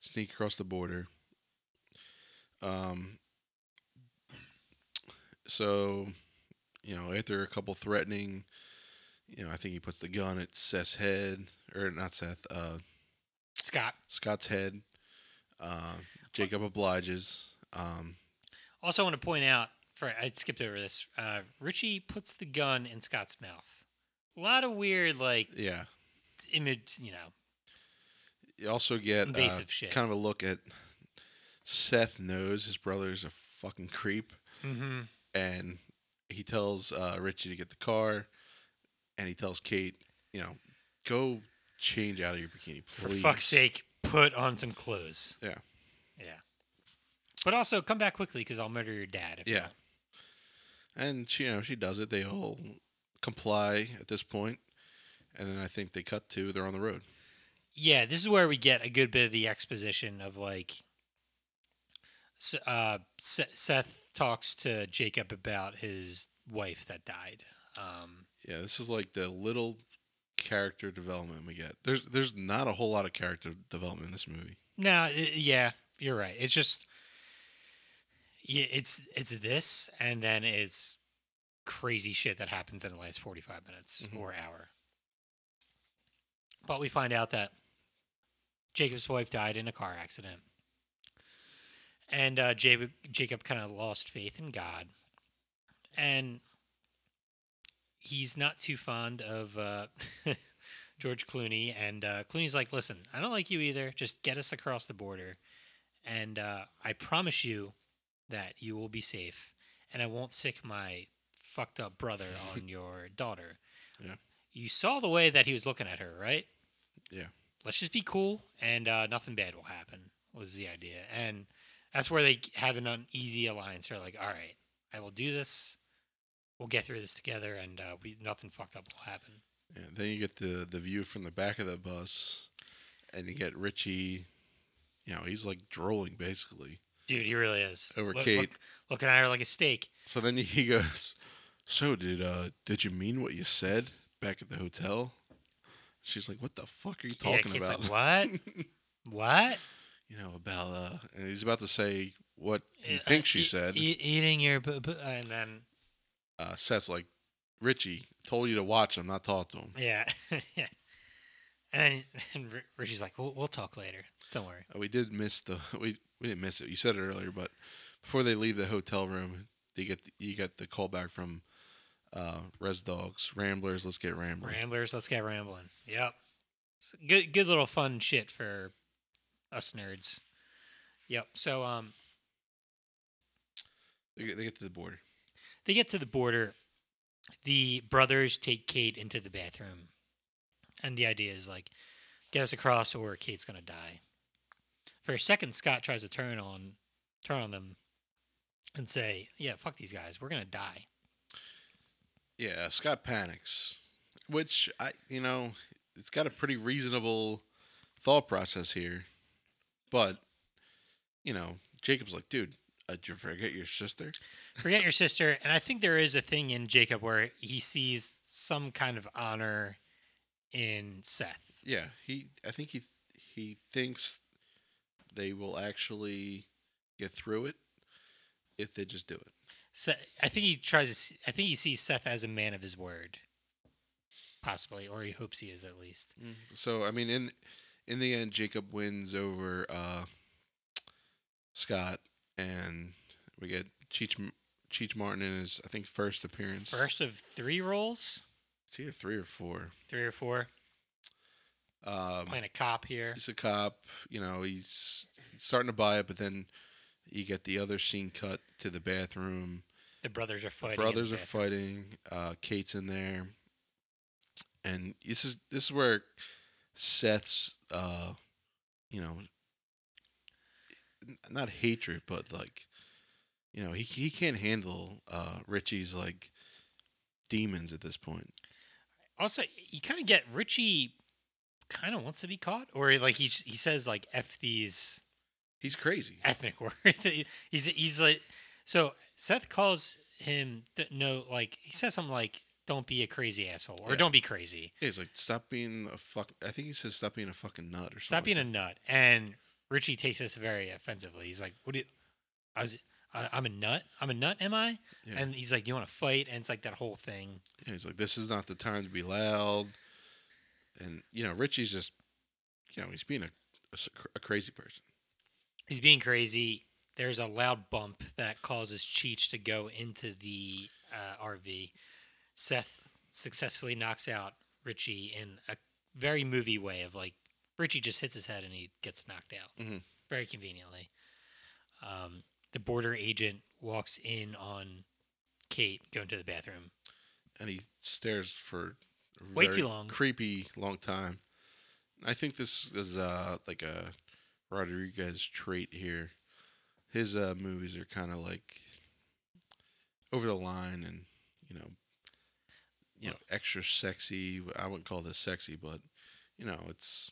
sneak across the border. So, you know, after a couple threatening, you know, I think he puts the gun at Seth's head, or not Seth, Scott's head. Jacob obliges. Also want to point out, I skipped over this, Richie puts the gun in Scott's mouth. A lot of weird, like, yeah, image, you know. You also get kind of a look at Seth knows his brother's a fucking creep. Mm-hmm. And he tells Richie to get the car, and he tells Kate, you know, go change out of your bikini, please. For fuck's sake, put on some clothes. Yeah. Yeah. But also, come back quickly, because I'll murder your dad. If not. And, she does it. They all comply at this point. And then I think they cut to, they're on the road. Yeah, this is where we get a good bit of the exposition of, like, Seth talks to Jacob about his wife that died. Yeah, this is like the little... character development we get. There's not a whole lot of character development in this movie. No, yeah, you're right. It's just, yeah, it's this, and then it's crazy shit that happens in the last 45 minutes mm-hmm. or hour. But we find out that Jacob's wife died in a car accident, and Jacob kind of lost faith in God, and he's not too fond of George Clooney, and Clooney's like, listen, I don't like you either. Just get us across the border, and I promise you that you will be safe, and I won't sick my fucked up brother on your daughter. Yeah. You saw the way that he was looking at her, right? Yeah. Let's just be cool, and nothing bad will happen was the idea. And that's where they have an uneasy alliance. They're like, all right, I will do this. We'll get through this together, and nothing fucked up will happen. Yeah, then you get the view from the back of the bus, and you get Richie. You know, he's like drooling, basically. Dude, he really is. Over Kate. Looking at her like a steak. So then he goes, so did you mean what you said back at the hotel? She's like, what the fuck are you talking about? Kate's like, what? What? You know, about, and he's about to say what he thinks she said. Eating your, and then... Seth's like, Richie told you to watch him, not talk to him. Yeah. Yeah. And Richie's like, we'll talk later. Don't worry. We did miss we didn't miss it. You said it earlier, but before they leave the hotel room, you get the call back from Res Dogs, Ramblers, let's get rambling. Ramblers, let's get rambling. Yep. Good little fun shit for us nerds. Yep. So they get to the border. They get to the border. The brothers take Kate into the bathroom, and the idea is like, get us across, or Kate's gonna die. For a second, Scott tries to turn on them, and say, "Yeah, fuck these guys. We're gonna die." Yeah, Scott panics, which it's got a pretty reasonable thought process here, but Jacob's like, dude, did you forget your sister? Forget your sister, and I think there is a thing in Jacob where he sees some kind of honor in Seth. Yeah, I think he thinks they will actually get through it if they just do it. So I think he tries to. I think he sees Seth as a man of his word, possibly, or he hopes he is at least. Mm-hmm. So I mean, in the end, Jacob wins over Scott, and we get Cheech Martin in his, I think, first appearance. First of three roles. It's either three or four. Playing a cop here. He's a cop. He's starting to buy it, but then you get the other scene cut to the bathroom. The brothers are fighting. Kate's in there, and this is where Seth's, not hatred, but he can't handle Richie's demons at this point. Also, you kind of get Richie kind of wants to be caught, or he says F these. He's crazy. Ethnic word. He's like, so Seth calls him he says something like, "Don't be a crazy asshole," or "Don't be crazy." Yeah, he's like, "Stop being a fuck." I think he says, "Stop being a fucking nut," or something. Stop being a nut. And Richie takes this very offensively. He's like, "What do you? I'm a nut. I'm a nut. Am I?" Yeah. And he's like, "You want to fight?" And it's like that whole thing. Yeah, he's like, "This is not the time to be loud." And Richie's just, he's being a crazy person. He's being crazy. There's a loud bump that causes Cheech to go into the RV. Seth successfully knocks out Richie in a very movie way of Richie just hits his head and he gets knocked out. Mm-hmm. Very conveniently. The border agent walks in on Kate going to the bathroom. And he stares for a way too long. Creepy long time. I think this is a Rodriguez trait here. His movies are kind of over the line and extra sexy. I wouldn't call this sexy, but it's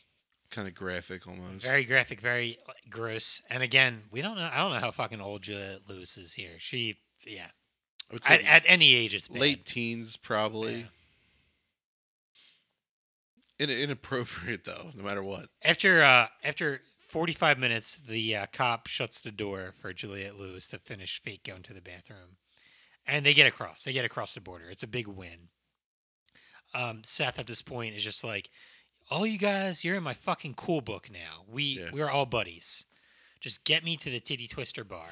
kind of graphic almost. Very graphic, very gross. And again, we don't know. I don't know how fucking old Juliet Lewis is here. She, yeah, at any age, it's bad. Late teens probably. Yeah. Inappropriate though, no matter what. After 45 minutes, the cop shuts the door for Juliet Lewis to finish fake going to the bathroom. And they get across. They get across the border. It's a big win. Seth at this point is just like, "All you guys, you're in my fucking cool book now. We're all buddies. Just get me to the Titty Twister bar."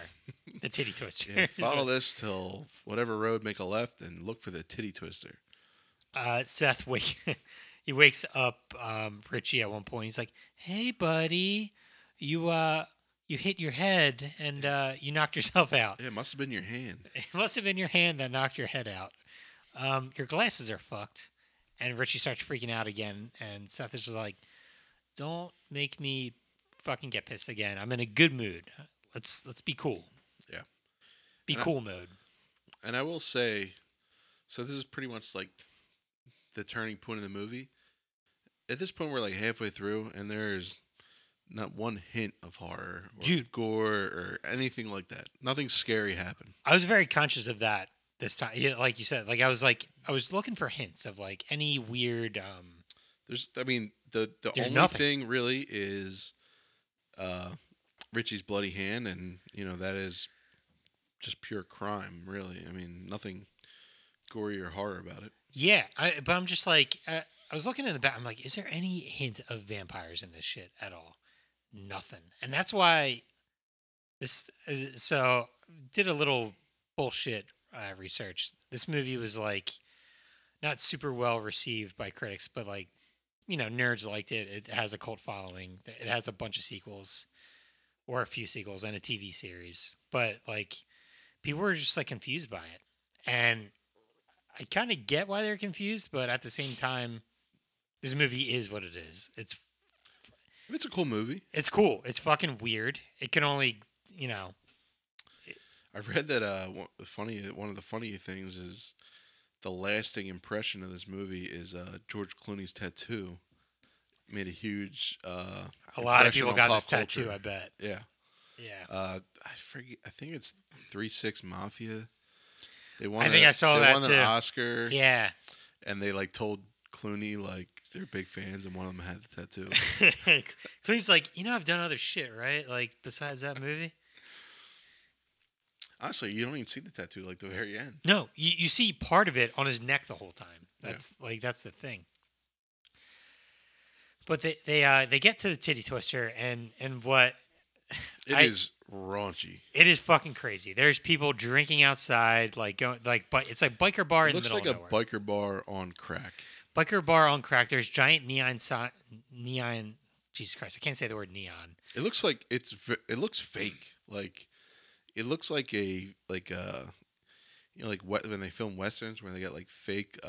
The Titty Twister. Yeah, follow this till whatever road, make a left, and look for the Titty Twister. Seth, wait. He wakes up Richie at one point. He's like, "Hey, buddy, you hit your head and you knocked yourself out." Yeah, it must have been your hand. It must have been your hand that knocked your head out. Your glasses are fucked. And Richie starts freaking out again. And Seth is just like, "Don't make me fucking get pissed again. I'm in a good mood. Let's be cool." Yeah. Be cool mode. And I will say, so this is pretty much the turning point of the movie. At this point, we're halfway through, and there's not one hint of horror or gore or anything like that. Nothing scary happened. I was very conscious of that this time. Yeah, like you said, I was looking for hints of any weird. The only thing really is Richie's bloody hand, and that is just pure crime. Really, nothing gory or horror about it. Yeah, but I'm just I was looking in the back. I'm like, is there any hint of vampires in this shit at all? Nothing. And that's why this. So did a little bullshit research. This movie was not super well received by critics, but nerds liked it. It has a cult following. It has a bunch of sequels, or a few sequels, and a TV series. But people were just confused by it, and I kind of get why they're confused, but at the same time, this movie is what it is. It's a cool movie. It's cool. It's fucking weird. It can only, I read that one of the funny things is the lasting impression of this movie is George Clooney's tattoo. Made a huge a lot of people got this tattoo, culture. I bet. Yeah. Yeah. I forget. I think it's 3-6 Mafia. They won. I think I saw that too. They won an Oscar. Yeah. And they like told Clooney like they're big fans, and one of them had the tattoo. Clooney's like, you know, I've done other shit, right? Like besides that movie. Honestly, you don't even see the tattoo like the very end. No, you see part of it on his neck the whole time. That's like that's the thing. But they get to the Titty Twister and what it is raunchy. It is fucking crazy. There's people drinking outside, like going like but it's like biker bar in the middle of nowhere. Looks like a biker bar on crack. Biker bar on crack. There's giant neon. Jesus Christ, I can't say the word neon. It looks like it looks fake. Like it looks like a you know like when they film westerns where they got like fake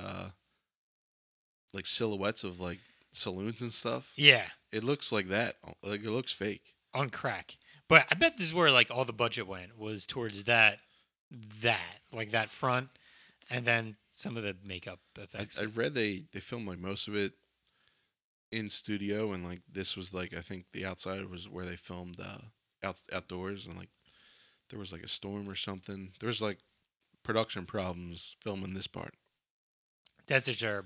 like silhouettes of like. Saloons and stuff. Yeah, it looks like that. Like it looks fake on crack. But I bet this is where like all the budget went was towards that front, and then some of the makeup effects. I read they filmed like most of it in studio, and like this was like I think the outside was where they filmed outdoors, and like there was like a storm or something. There was like production problems filming this part. Deserts are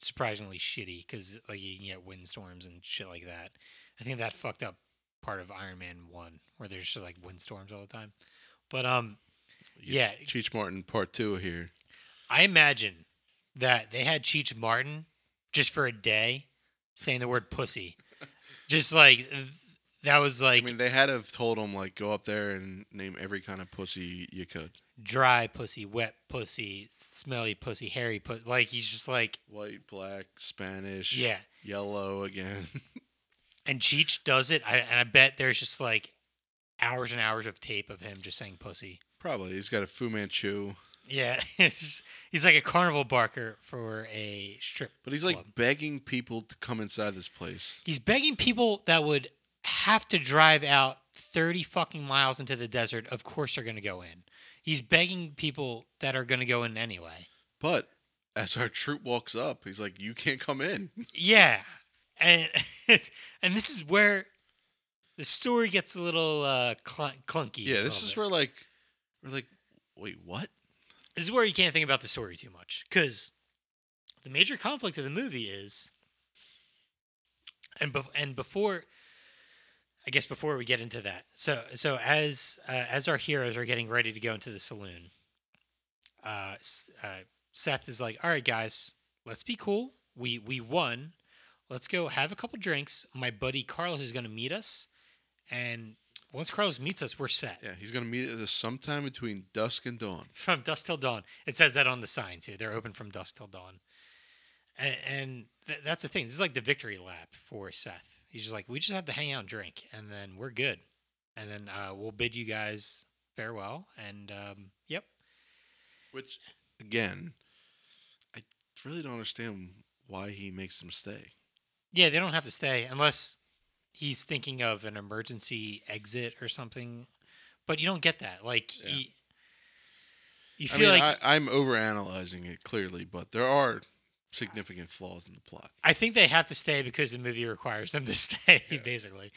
surprisingly shitty because like you can get windstorms and shit like that. I think that fucked up part of Iron Man 1 where there's just like windstorms all the time. But yeah, Cheech Martin Part 2 here. I imagine that they had Cheech Martin just for a day saying the word pussy, just like that was like. I mean, they had to have told him like go up there and name every kind of pussy you could. Dry pussy, wet pussy, smelly pussy, hairy pussy. Like, he's just like... White, black, Spanish. Yeah. Yellow again. And Cheech does it. And I bet there's just like hours and hours of tape of him just saying pussy. Probably. He's got a Fu Manchu. Yeah. He's like a carnival barker for a strip club. But he's like begging people to come inside this place. He's begging people that would have to drive out 30 fucking miles into the desert. Of course they're going to go in. He's begging people that are going to go in anyway. But as our troop walks up, he's like, you can't come in. Yeah. And this is where the story gets a little clunky. Yeah, this is where like, we're like, wait, what? This is where you can't think about the story too much. Because the major conflict of the movie is, and before... I guess before we get into that, so as our heroes are getting ready to go into the saloon, Seth is like, "All right, guys, let's be cool. We won. Let's go have a couple drinks. My buddy Carlos is going to meet us, and once Carlos meets us, we're set." Yeah, he's going to meet us sometime between dusk and dawn. From dusk till dawn. It says that on the sign too. They're open from dusk till dawn, and that's the thing. This is like the victory lap for Seth. He's just like, we just have to hang out and drink, and then we're good. And then we'll bid you guys farewell, and yep. Which, again, I really don't understand why he makes them stay. Yeah, they don't have to stay unless he's thinking of an emergency exit or something. But you don't get that. Like, yeah. You feel like... I'm overanalyzing it, clearly, but there are... significant flaws in the plot. I think they have to stay because the movie requires them to stay, yeah. Basically.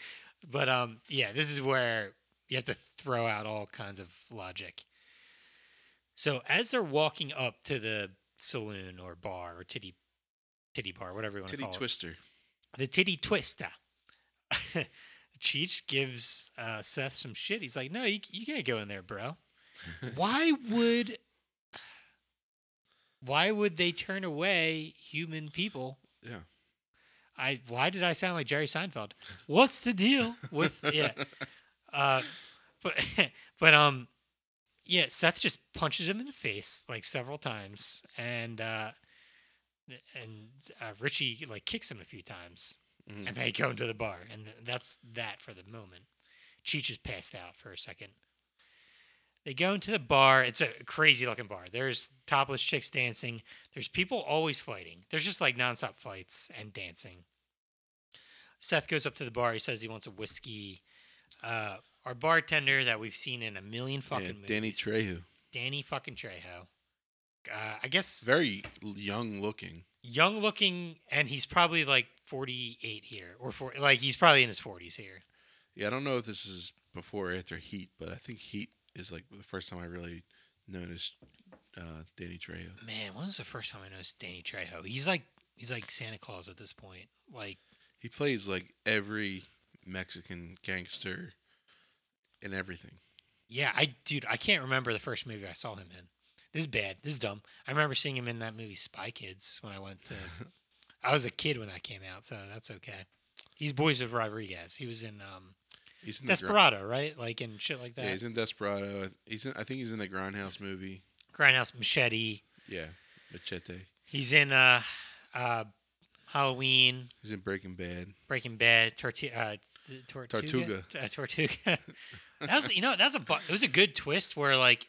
But yeah, this is where you have to throw out all kinds of logic. So as they're walking up to the saloon or bar or titty bar, whatever you want to call it. Titty Twister. The Titty Twister. Cheech gives Seth some shit. He's like, no, you can't go in there, bro. Why would they turn away human people? Yeah. Why did I sound like Jerry Seinfeld? What's the deal with yeah? But yeah, Seth just punches him in the face like several times, and Richie like kicks him a few times, and they go into the bar, and that's that for the moment. Cheech is passed out for a second. They go into the bar. It's a crazy-looking bar. There's topless chicks dancing. There's people always fighting. There's just, like, nonstop fights and dancing. Seth goes up to the bar. He says he wants a whiskey. Our bartender that we've seen in a million fucking movies. Danny Trejo. I guess very young looking. Young looking, and he's probably like 48 here, or 40, like he's probably in his 40s here. Yeah, I don't know if this is before or after Heat, but I think Heat is like the first time I really noticed Danny Trejo. Man, when was the first time I noticed Danny Trejo? He's like Santa Claus at this point. Like he plays like every Mexican gangster and everything. Yeah, I can't remember the first movie I saw him in. This is bad. This is dumb. I remember seeing him in that movie Spy Kids when I went to... I was a kid when that came out, so that's okay. He's Boys of Rodriguez. He was in, he's in Desperado, right? Like in shit like that. Yeah, he's in Desperado. I think he's in the Grindhouse movie. Grindhouse, Machete. Yeah, Machete. He's in Halloween. He's in Breaking Bad. Tortuga. Tortuga. It was a good twist where like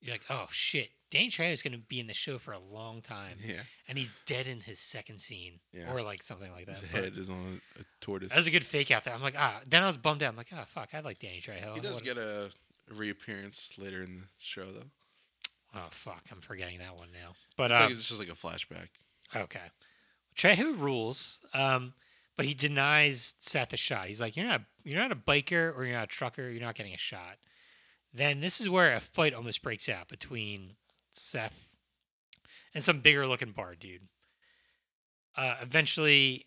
you're like, oh shit, Danny Trejo is going to be in the show for a long time. Yeah, and he's dead in his second scene, or like something like that. His head is on a tortoise. That was a good fake out there. I'm like, ah. Then I was bummed out. I'm like, ah, fuck. I like Danny Trejo. He does get a reappearance later in the show, though. Oh fuck, I'm forgetting that one now. But it's just like a flashback. Okay, Trejo rules, but he denies Seth a shot. He's like, you're not a biker or you're not a trucker. You're not getting a shot. Then this is where a fight almost breaks out between Seth and some bigger looking bar dude. Eventually,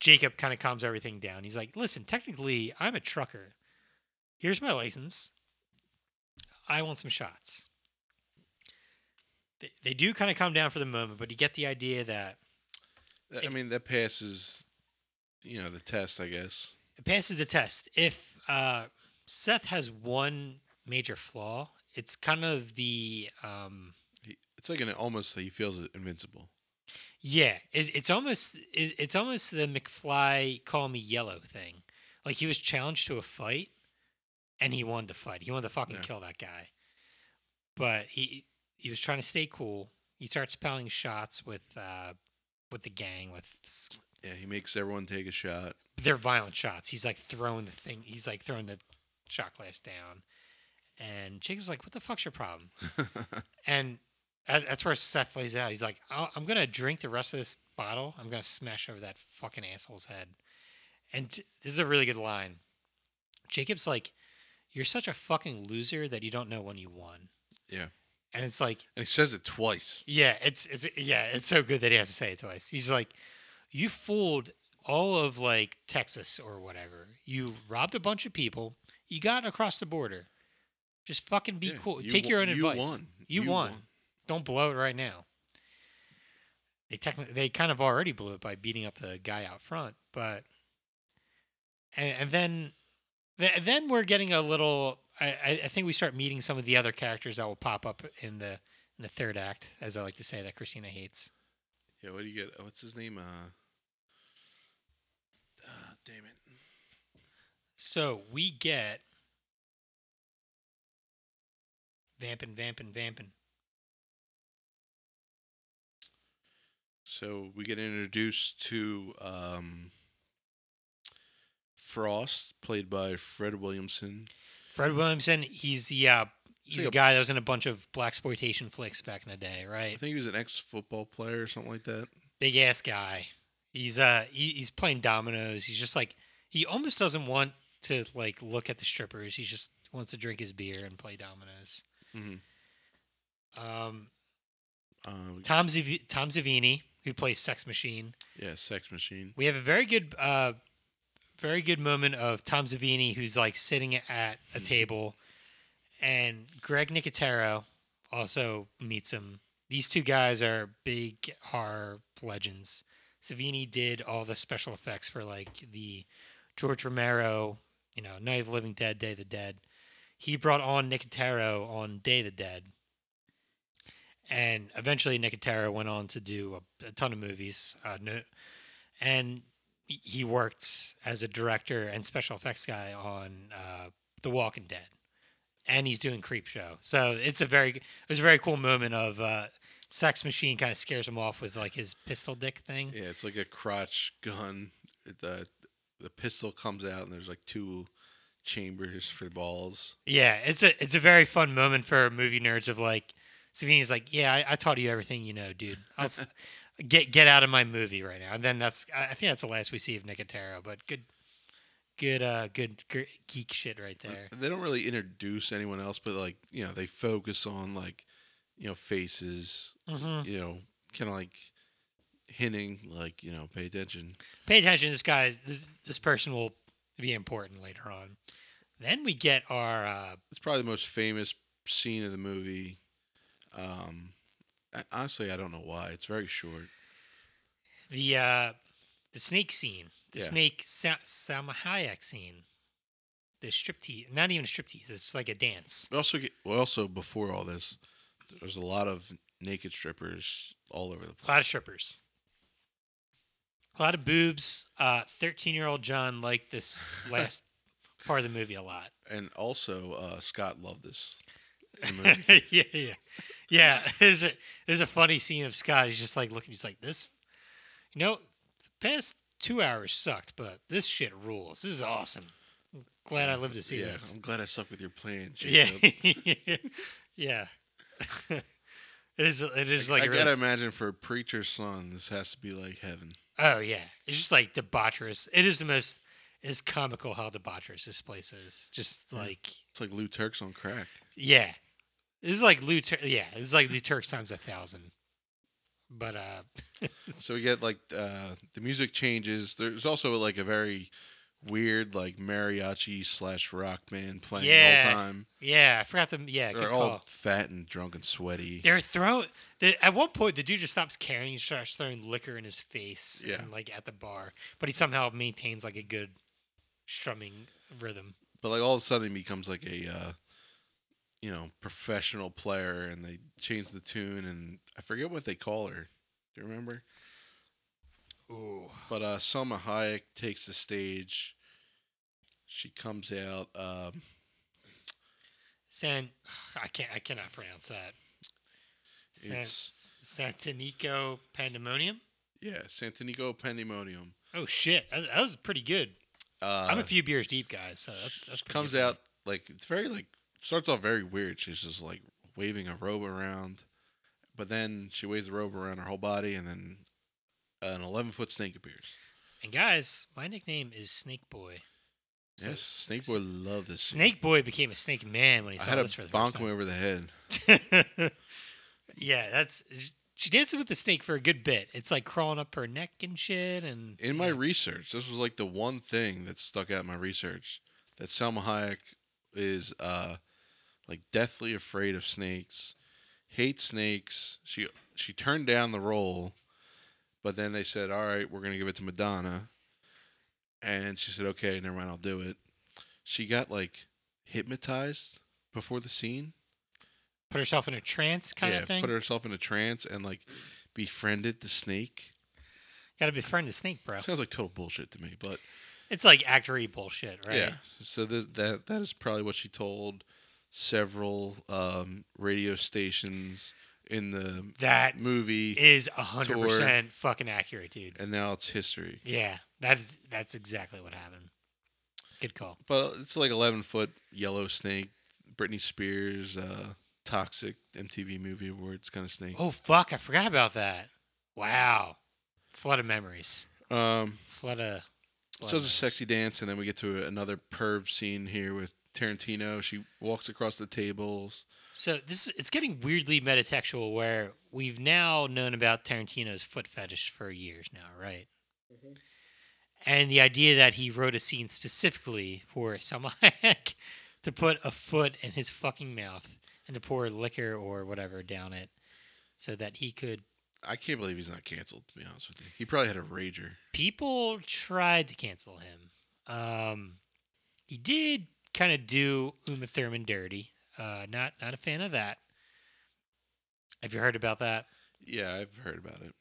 Jacob kind of calms everything down. He's like, listen, technically, I'm a trucker. Here's my license. I want some shots. They do kind of calm down for the moment, but you get the idea that... that passes, the test, I guess. It passes the test. If... Seth has one major flaw. It's kind of the... it's like he feels invincible. Yeah. It's almost the McFly call me yellow thing. Like he was challenged to a fight and he won the fight. He wanted to fucking kill that guy. But he was trying to stay cool. He starts pounding shots with the gang, Yeah, he makes everyone take a shot. They're violent shots. He's like throwing the thing. He's like throwing the... shot glass down, and Jacob's like, what the fuck's your problem? And that's where Seth lays out. He's like, I'm gonna drink the rest of this bottle. I'm gonna smash over that fucking asshole's head. And this is a really good line. Jacob's like, you're such a fucking loser that you don't know when you won. Yeah. And it's like, and he says it twice. Yeah, it's so good that he has to say it twice. He's like, you fooled all of like Texas or whatever. You robbed a bunch of people. You got across the border. Just fucking be cool. Take your own advice. You won. Don't blow it right now. They kind of already blew it by beating up the guy out front, but and then we're getting a little. I think we start meeting some of the other characters that will pop up in the third act, as I like to say, that Christina hates. Yeah. What do you get? What's his name? Damn it. So we get vamping. So we get introduced to Frost, played by Fred Williamson. Fred Williamson, he's the guy that was in a bunch of blaxploitation flicks back in the day, right? I think he was an ex-football player or something like that. Big ass guy. He's playing dominoes. He's just like, he almost doesn't want to like look at the strippers. He just wants to drink his beer and play dominoes. Mm-hmm. Tom Savini, who plays Sex Machine. Yeah, Sex Machine. We have a very good moment of Tom Savini, who's like sitting at a table, and Greg Nicotero also meets him. These two guys are big horror legends. Savini did all the special effects for like the George Romero, Night of the Living Dead, Day of the Dead. He brought on Nicotero on Day of the Dead. And eventually Nicotero went on to do a ton of movies. And he worked as a director and special effects guy on The Walking Dead. And he's doing Creepshow. So it was a very cool moment of Sex Machine kind of scares him off with like his pistol dick thing. Yeah, it's like a crotch gun. The pistol comes out and there's like two chambers for balls. Yeah, it's a very fun moment for movie nerds of like Savini's like, yeah, I taught you everything you know, dude. Get out of my movie right now. And then I think that's the last we see of Nicotero, but good geek shit right there. They don't really introduce anyone else, but like, you know, they focus on like, you know, faces, mm-hmm. you know, kind of like hinting, like, you know, pay attention. This person will be important later on. Then we get our, it's probably the most famous scene of the movie. Honestly, I don't know why. It's very short. The snake scene. The snake Salma Hayek scene. The striptease. Not even a striptease. It's like a dance. We also before all this, there's a lot of naked strippers all over the place. A lot of strippers. A lot of boobs. 13-year-old John liked this last part of the movie a lot. And also, Scott loved this. Yeah. There's a funny scene of Scott. He's just like looking. He's like, this, you know, the past 2 hours sucked, but this shit rules. This is awesome. I'm glad I lived to see this. I'm glad I sucked with your plan, Jacob. Yeah. Yeah. It is like I gotta imagine for a preacher's son, this has to be like heaven. Oh yeah, it's just like debaucherous. It is the most. It's comical how debaucherous this place is. Just like it's like Lou Turk's on crack. Yeah. It's like Lou Turk. Yeah, it's like Lou Turk times 1,000. But so we get like the music changes. There's also like a very weird like mariachi / rock band playing the whole time. Yeah, I forgot them. Yeah, they're good all call. Fat and drunk and sweaty. At one point, the dude just stops caring. He starts throwing liquor in his face. Yeah. And, like at the bar, but he somehow maintains like a good strumming rhythm. But like all of a sudden, he becomes like a. You know, professional player, and they changed the tune, and I forget what they call her. Do you remember? Ooh. But Salma Hayek takes the stage. She comes out. I cannot pronounce that. Santanico Pandemonium. Yeah, Santanico Pandemonium. Oh shit, that was pretty good. I'm a few beers deep, guys. So that's pretty comes good out like it's very like. Starts off very weird. She's just like waving a robe around, but then she waves the robe around her whole body, and then an 11-foot snake appears. And guys, my nickname is Snake Boy. So yes, Snake Boy loved this. Snake Boy became a snake man when he saw this for the first time. I had to bonk him over the head. Yeah, she dances with the snake for a good bit. It's like crawling up her neck and shit. And in my research, this was like the one thing that stuck out in my research that Salma Hayek is like deathly afraid of snakes, hates snakes. She turned down the role, but then they said, all right, we're going to give it to Madonna. And she said, okay, never mind, I'll do it. She got like hypnotized before the scene. Put herself in a trance kind of thing? Yeah, put herself in a trance and like befriended the snake. Got to befriend the snake, bro. Sounds like total bullshit to me, but... It's like actory bullshit, right? Yeah, so that is probably what she told... several radio stations in that movie is 100% fucking accurate, dude. And now it's history. Yeah, that's exactly what happened. Good call. But it's like 11-foot yellow snake, Britney Spears, toxic MTV Movie Awards kind of snake. Oh fuck, I forgot about that. Wow, flood of memories. So it's a sexy dance, and then we get to another perv scene here with Tarantino. She walks across the tables. So it's getting weirdly metatextual, where we've now known about Tarantino's foot fetish for years now, right? Mm-hmm. And the idea that he wrote a scene specifically for Salma Hayek to put a foot in his fucking mouth and to pour liquor or whatever down it so that he could... I can't believe he's not canceled, to be honest with you. He probably had a rager. People tried to cancel him. He did... kind of do Uma Thurman dirty. Not a fan of that. Have you heard about that? Yeah, I've heard about it.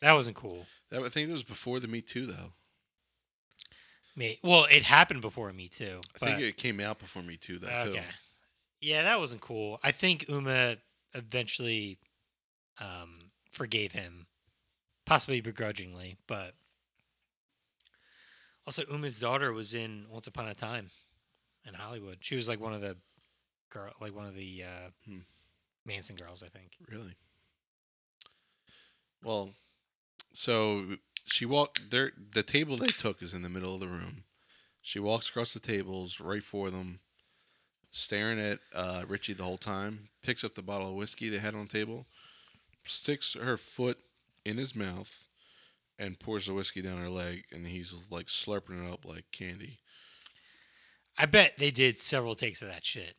That wasn't cool. I think it was before the Me Too, though. Well, it happened before Me Too. I think it came out before Me Too, though, too. Yeah, that wasn't cool. I think Uma eventually forgave him, possibly begrudgingly, but... Also, Uma's daughter was in Once Upon a Time in Hollywood. She was like one of the Manson Girls, I think. Really? Well, so she walked there. The table they took is in the middle of the room. She walks across the tables right for them, staring at Richie the whole time, picks up the bottle of whiskey they had on the table, sticks her foot in his mouth, and pours the whiskey down her leg, and he's like slurping it up like candy. I bet they did several takes of that shit.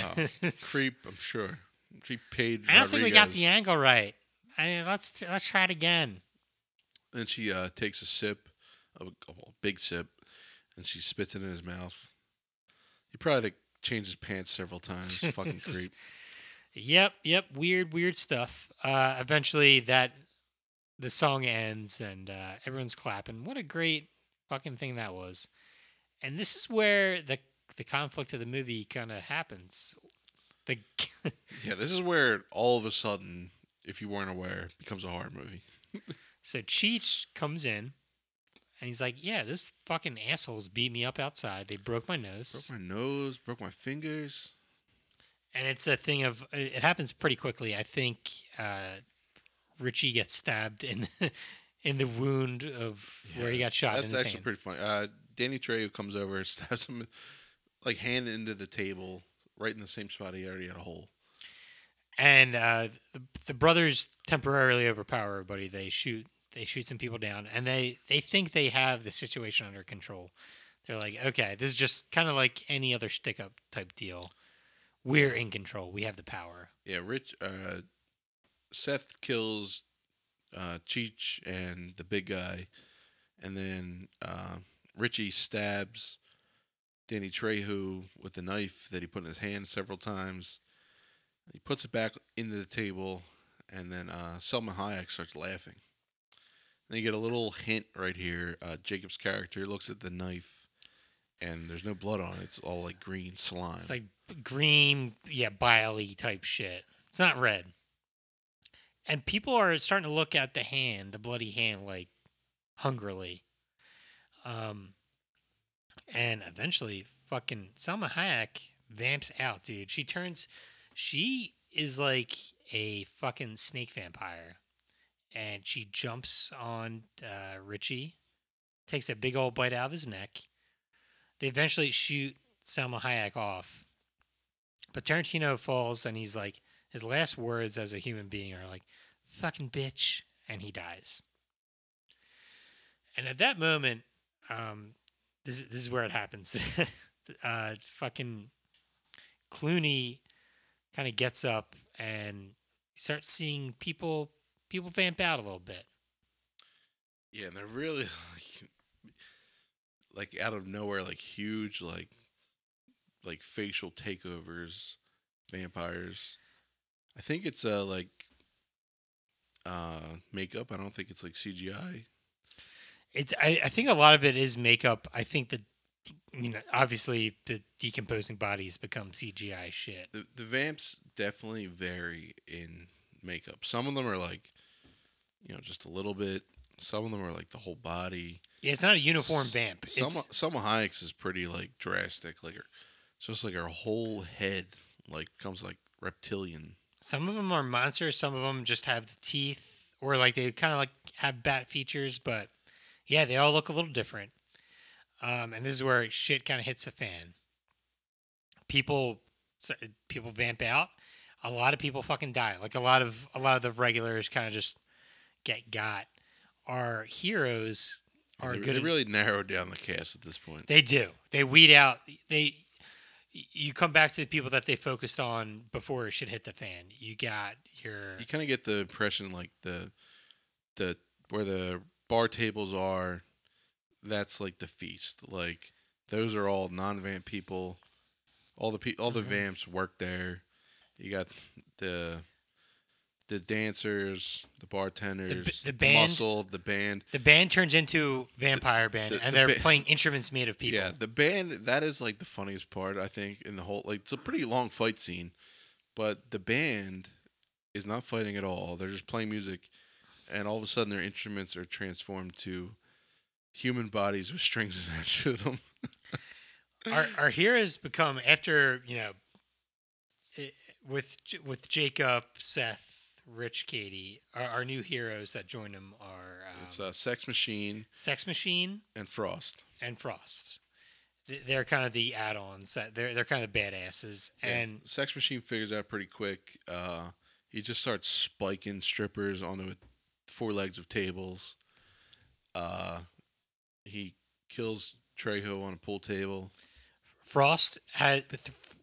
Oh, creep, I'm sure. She paid Rodriguez. I don't think we got the angle right. Let's try it again. And she takes a sip, a big sip, and she spits it in his mouth. He probably had to change his pants several times. Fucking creep. Yep. Weird stuff. Eventually, the song ends, and everyone's clapping. What a great fucking thing that was. And this is where the conflict of the movie kind of happens. Yeah, this is where all of a sudden, if you weren't aware, it becomes a horror movie. So Cheech comes in, and he's like, yeah, those fucking assholes beat me up outside. They broke my nose. Broke my fingers. And it's a thing of, it happens pretty quickly. I think Richie gets stabbed in the wound of where he got shot. That's actually pretty funny. Danny Trejo comes over and stabs him, like, hand into the table, right in the same spot he already had a hole. And the brothers temporarily overpower everybody. They shoot some people down, and they think they have the situation under control. They're like, okay, this is just kind of like any other stick-up type deal. We're in control. We have the power. Yeah, Seth kills Cheech and the big guy, and then Richie stabs Danny Trejo with the knife that he put in his hand several times. He puts it back into the table, and then Salma Hayek starts laughing. Then you get a little hint right here. Jacob's character looks at the knife, and there's no blood on it. It's all like green slime. It's like green, bile-y type shit. It's not red. And people are starting to look at the hand, the bloody hand, like hungrily. And eventually, fucking Salma Hayek vamps out, dude. She is like a fucking snake vampire, and she jumps on Richie, takes a big old bite out of his neck. They eventually shoot Salma Hayek off, but Tarantino falls, and he's like, his last words as a human being are like, fucking bitch, and he dies. And at that moment, this is where it happens. Fucking Clooney kind of gets up and starts seeing people vamp out a little bit. Yeah, and they're really like out of nowhere, like huge, like facial takeovers, vampires. I think it's makeup. I don't think it's like CGI. I think a lot of it is makeup. I think that. Obviously the decomposing bodies become CGI shit. The vamps definitely vary in makeup. Some of them are like, just a little bit. Some of them are like the whole body. Yeah, it's not a uniform vamp. Salma Hayek's is pretty like drastic. Like, it's just like her whole head like becomes like reptilian. Some of them are monsters. Some of them just have the teeth, or like they kind of like have bat features. But yeah, they all look a little different. And this is where shit kind of hits the fan. People vamp out. A lot of people fucking die. Like a lot of the regulars kind of just get got. Our heroes are good. They really narrowed down the cast at this point. They do. They weed out. You come back to the people that they focused on before shit hit the fan. You kind of get the impression like the where the bar tables are. That's like the feast. Like those are all non-vamp people. All the vamps work there. You got the dancers, the bartenders, the band, muscle, the band. The band turns into vampire band, and they're playing instruments made of people. Yeah, the band. That is like the funniest part, I think, in the whole. Like it's a pretty long fight scene, but the band is not fighting at all. They're just playing music, and all of a sudden their instruments are transformed to human bodies with strings attached to them. Our heroes become, after with Jacob, Seth, Rich, Katie, our new heroes that join them are it's Sex Machine, and Frost. They're kind of the add-ons. They're kind of the badasses. And Sex Machine figures out pretty quick. He just starts spiking strippers onto four legs of tables. He kills Trejo on a pool table. Frost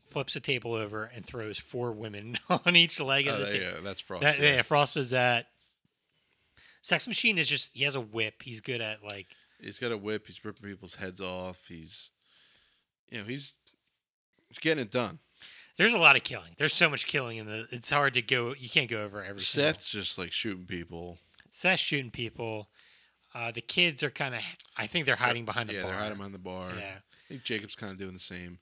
flips a table over and throws four women on each leg of the table. Yeah, that's Frost. Frost is that. Sex Machine is just, he has a whip. He's good at like... He's got a whip. He's ripping people's heads off. He's getting it done. There's a lot of killing. There's so much killing it's hard to go. You can't go over everything. Seth's just like shooting people. The kids are kind of, I think they're hiding behind the bar. Yeah, they're hiding behind the bar. Yeah. I think Jacob's kind of doing the same.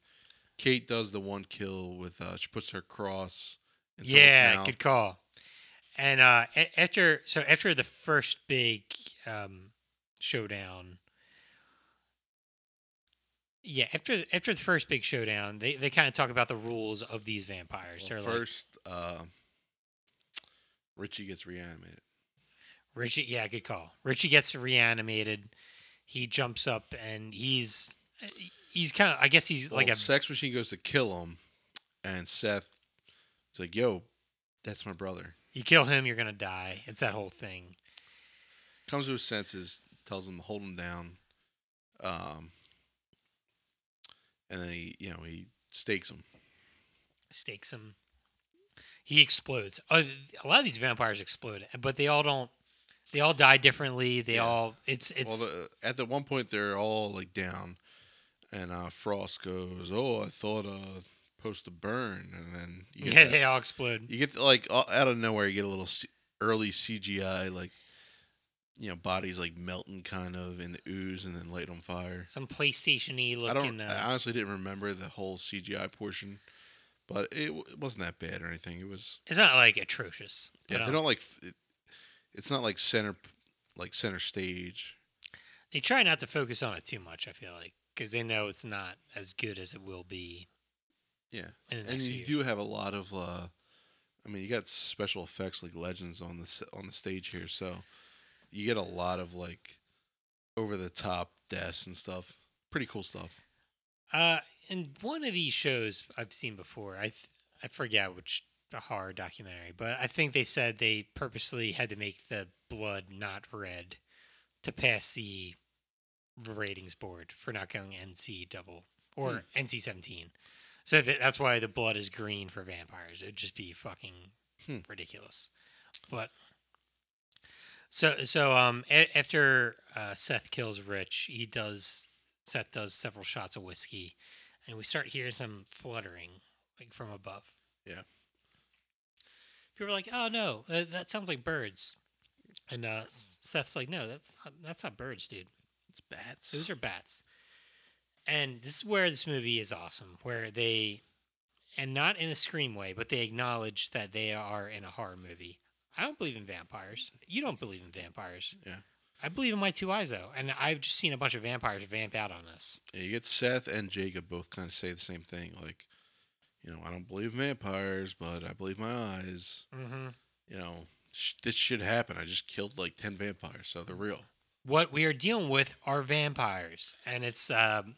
Kate does the one kill with, she puts her cross in someone's mouth. Good call. And after the first big showdown, after the first big showdown, they kind of talk about the rules of these vampires. Well, first, like, Richie gets reanimated. Good call. Richie gets reanimated. He jumps up and he's kind of, I guess he's like a... Sex Machine goes to kill him, and Seth is like, yo, that's my brother. You kill him, you're going to die. It's that whole thing. Comes to his senses, tells him to hold him down. And then he stakes him. He explodes. A lot of these vampires explode, but they all don't. They all die differently. It's. Well, at the one point, they're all like down, and Frost goes, "Oh, I thought supposed to burn," and then they all explode. You get like out of nowhere, you get a little early CGI like. Bodies like melting kind of in the ooze and then light on fire. Some PlayStation-y looking. I honestly didn't remember the whole CGI portion, but it wasn't that bad or anything. It was. It's not like atrocious. Yeah, they don't like. It's not like center stage. They try not to focus on it too much. I feel like because they know it's not as good as it will be. Yeah, and you do have a lot of. You got special effects like legends on the stage here, so. You get a lot of like over-the-top deaths and stuff. Pretty cool stuff. And one of these shows I've seen before, I forget which horror documentary, but I think they said they purposely had to make the blood not red to pass the ratings board for not going NC double or NC-17. So that's why the blood is green for vampires. It'd just be fucking ridiculous. But... So after Seth kills Rich, Seth does several shots of whiskey, and we start hearing some fluttering like from above. Yeah. People are like, "Oh no, that sounds like birds," and Seth's like, "No, that's not birds, dude. It's bats. Those are bats." And this is where this movie is awesome, where they, and not in a scream way, but they acknowledge that they are in a horror movie. I don't believe in vampires. You don't believe in vampires. Yeah. I believe in my two eyes, though. And I've just seen a bunch of vampires vamp out on us. Yeah, you get Seth and Jacob both kind of say the same thing. Like, I don't believe in vampires, but I believe my eyes. Mm-hmm. This shit happened. I just killed like 10 vampires, so they're real. What we are dealing with are vampires. And it's... and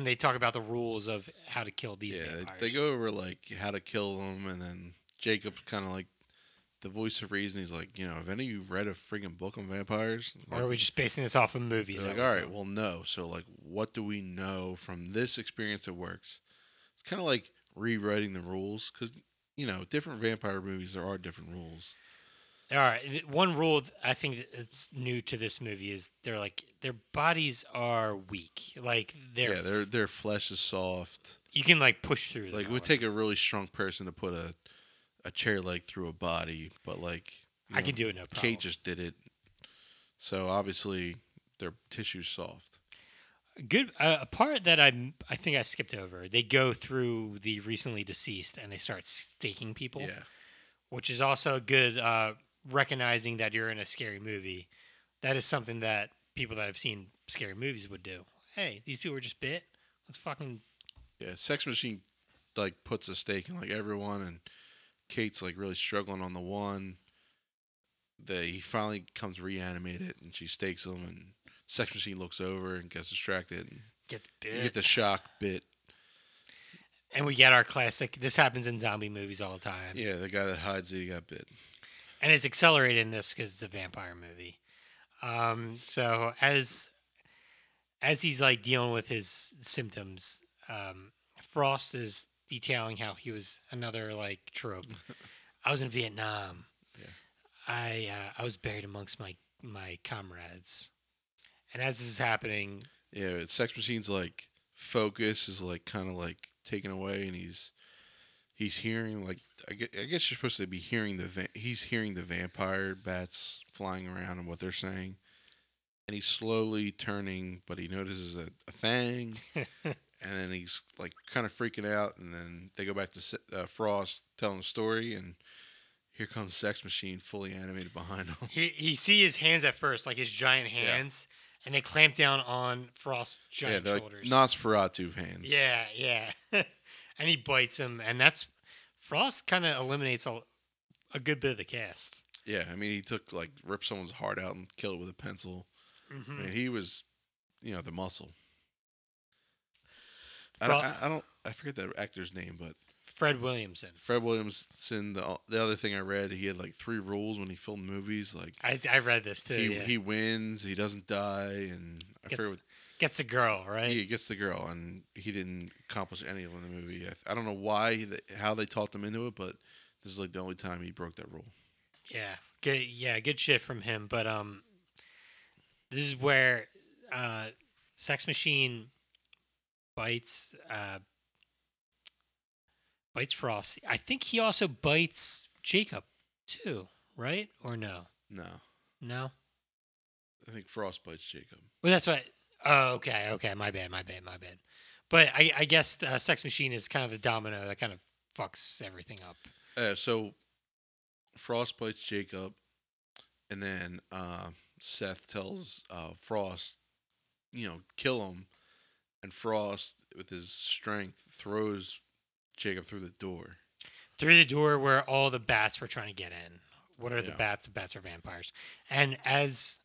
they talk about the rules of how to kill these vampires. They go over like how to kill them, and then Jacob kind of like the voice of reason, he's like, have any of you read a friggin' book on vampires? Or are we just basing this off of movies? Like, all right, well, no. So, like, what do we know from this experience that works? It's kind of like rewriting the rules because, different vampire movies, there are different rules. All right. One rule I think that's new to this movie is they're like, their bodies are weak. Like, their flesh is soft. You can, like, push through them. Like, it would take a really strong person to put a chair leg through a body, but like I can do it no problem. Kate just did it, so obviously their tissue's soft. Good. A part that I think I skipped over. They go through the recently deceased and they start staking people. Yeah, which is also good. Recognizing that you're in a scary movie, that is something that people that have seen scary movies would do. Hey, these people were just bit. Let's fucking Sex Machine like puts a stake in like everyone, and Kate's like really struggling on the one. He finally comes reanimated, and she stakes him, and Sex Machine looks over and gets distracted. And gets bit. You get the shock bit. And we get our classic. This happens in zombie movies all the time. Yeah, the guy that hides that he got bit. And it's accelerated in this because it's a vampire movie. So as he's like dealing with his symptoms, Frost is detailing how he was another like trope. I was in Vietnam. Yeah. I was buried amongst my comrades. And as this is happening, yeah, Sex Machine's like focus is like kind of like taken away, and he's hearing like I guess you're supposed to be hearing hearing the vampire bats flying around and what they're saying, and he's slowly turning, but he notices a fang, and then he's like kind of freaking out, and then they go back to Frost telling the story, and here comes Sex Machine fully animated behind him. He see his hands at first, like his giant hands. Yeah. And they clamp down on Frost's giant shoulders. Like Nosferatu hands. Yeah, yeah. And he bites him. And that's... Frost kind of eliminates a good bit of the cast. Yeah, I mean, he took, like, ripped someone's heart out and killed it with a pencil. Mm-hmm. I mean, he was, you know, the muscle. I forget the actor's name, but... Fred Williamson. Fred Williamson. The other thing I read, he had like 3 rules when he filmed movies. Like I read this too. He wins. He doesn't die, and gets a girl, right? He gets the girl, and he didn't accomplish any of them in the movie. I don't know how they talked him into it, but this is like the only time he broke that rule. Yeah, good shit from him. But this is where Sex Machine bites Frost. I think he also bites Jacob too, right? Or no? No. I think Frost bites Jacob. Well, that's what. Oh, okay. My bad. But I guess the Sex Machine is kind of the domino that kind of fucks everything up. So Frost bites Jacob, and then Seth tells Frost, you know, kill him, and Frost with his strength throws Jacob through the door. Through the door where all the bats were trying to get in. What are the bats? The bats are vampires. And as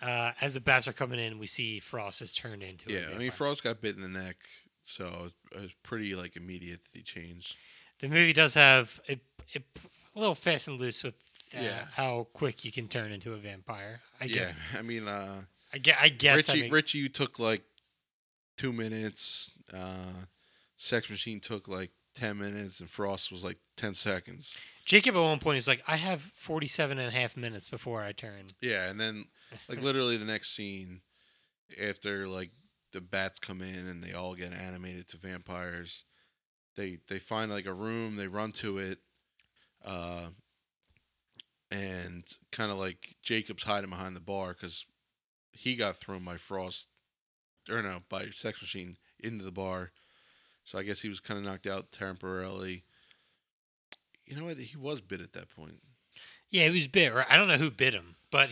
the bats are coming in, we see Frost is turned into a vampire. I mean, Frost got bit in the neck, so it was pretty like immediate that he changed. The movie does have a little fast and loose with how quick you can turn into a vampire, I guess. Yeah, I mean... I guess... Richie took like 2 minutes... Sex Machine took like 10 minutes, and Frost was like 10 seconds. Jacob at one point is like, I have 47 and a half minutes before I turn. Yeah, and then like literally the next scene, after like the bats come in and they all get animated to vampires, they find like a room, they run to it, and kind of like Jacob's hiding behind the bar because he got thrown by Frost, or no, by Sex Machine into the bar. So I guess he was kind of knocked out temporarily. You know what? He was bit at that point. Yeah, he was bit. Right? I don't know who bit him, but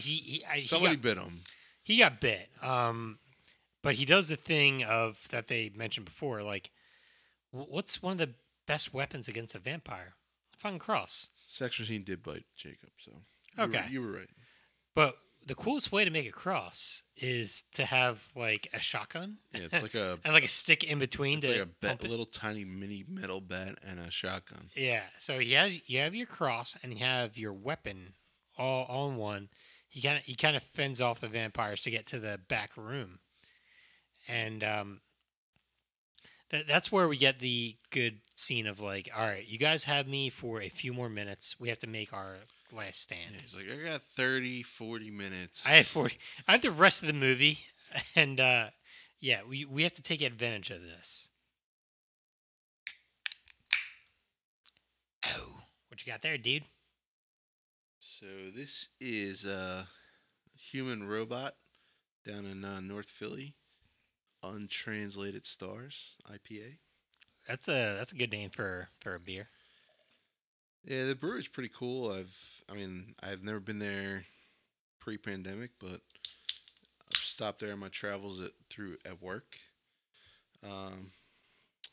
somebody bit him. He got bit. But he does the thing of that they mentioned before. Like, what's one of the best weapons against a vampire? A fucking cross. Sex Machine did bite Jacob, so you were right. But the coolest way to make a cross is to have like a shotgun. Yeah, it's like a and like a stick in between. It's like a little tiny mini metal bat and a shotgun. Yeah, so you have your cross and you have your weapon all in one. He kind of fends off the vampires to get to the back room, and that's where we get the good scene of like, all right, you guys have me for a few more minutes. We have to make our last stand. Yeah, he's like, I got 40 minutes. I have the rest of the movie, and we have to take advantage of this. Oh, what you got there, dude? So this is a human robot down in North Philly. Untranslated Stars IPA. That's a good name for a beer. Yeah, the brewery's pretty cool. I've never been there pre-pandemic, but I've stopped there on my travels at work.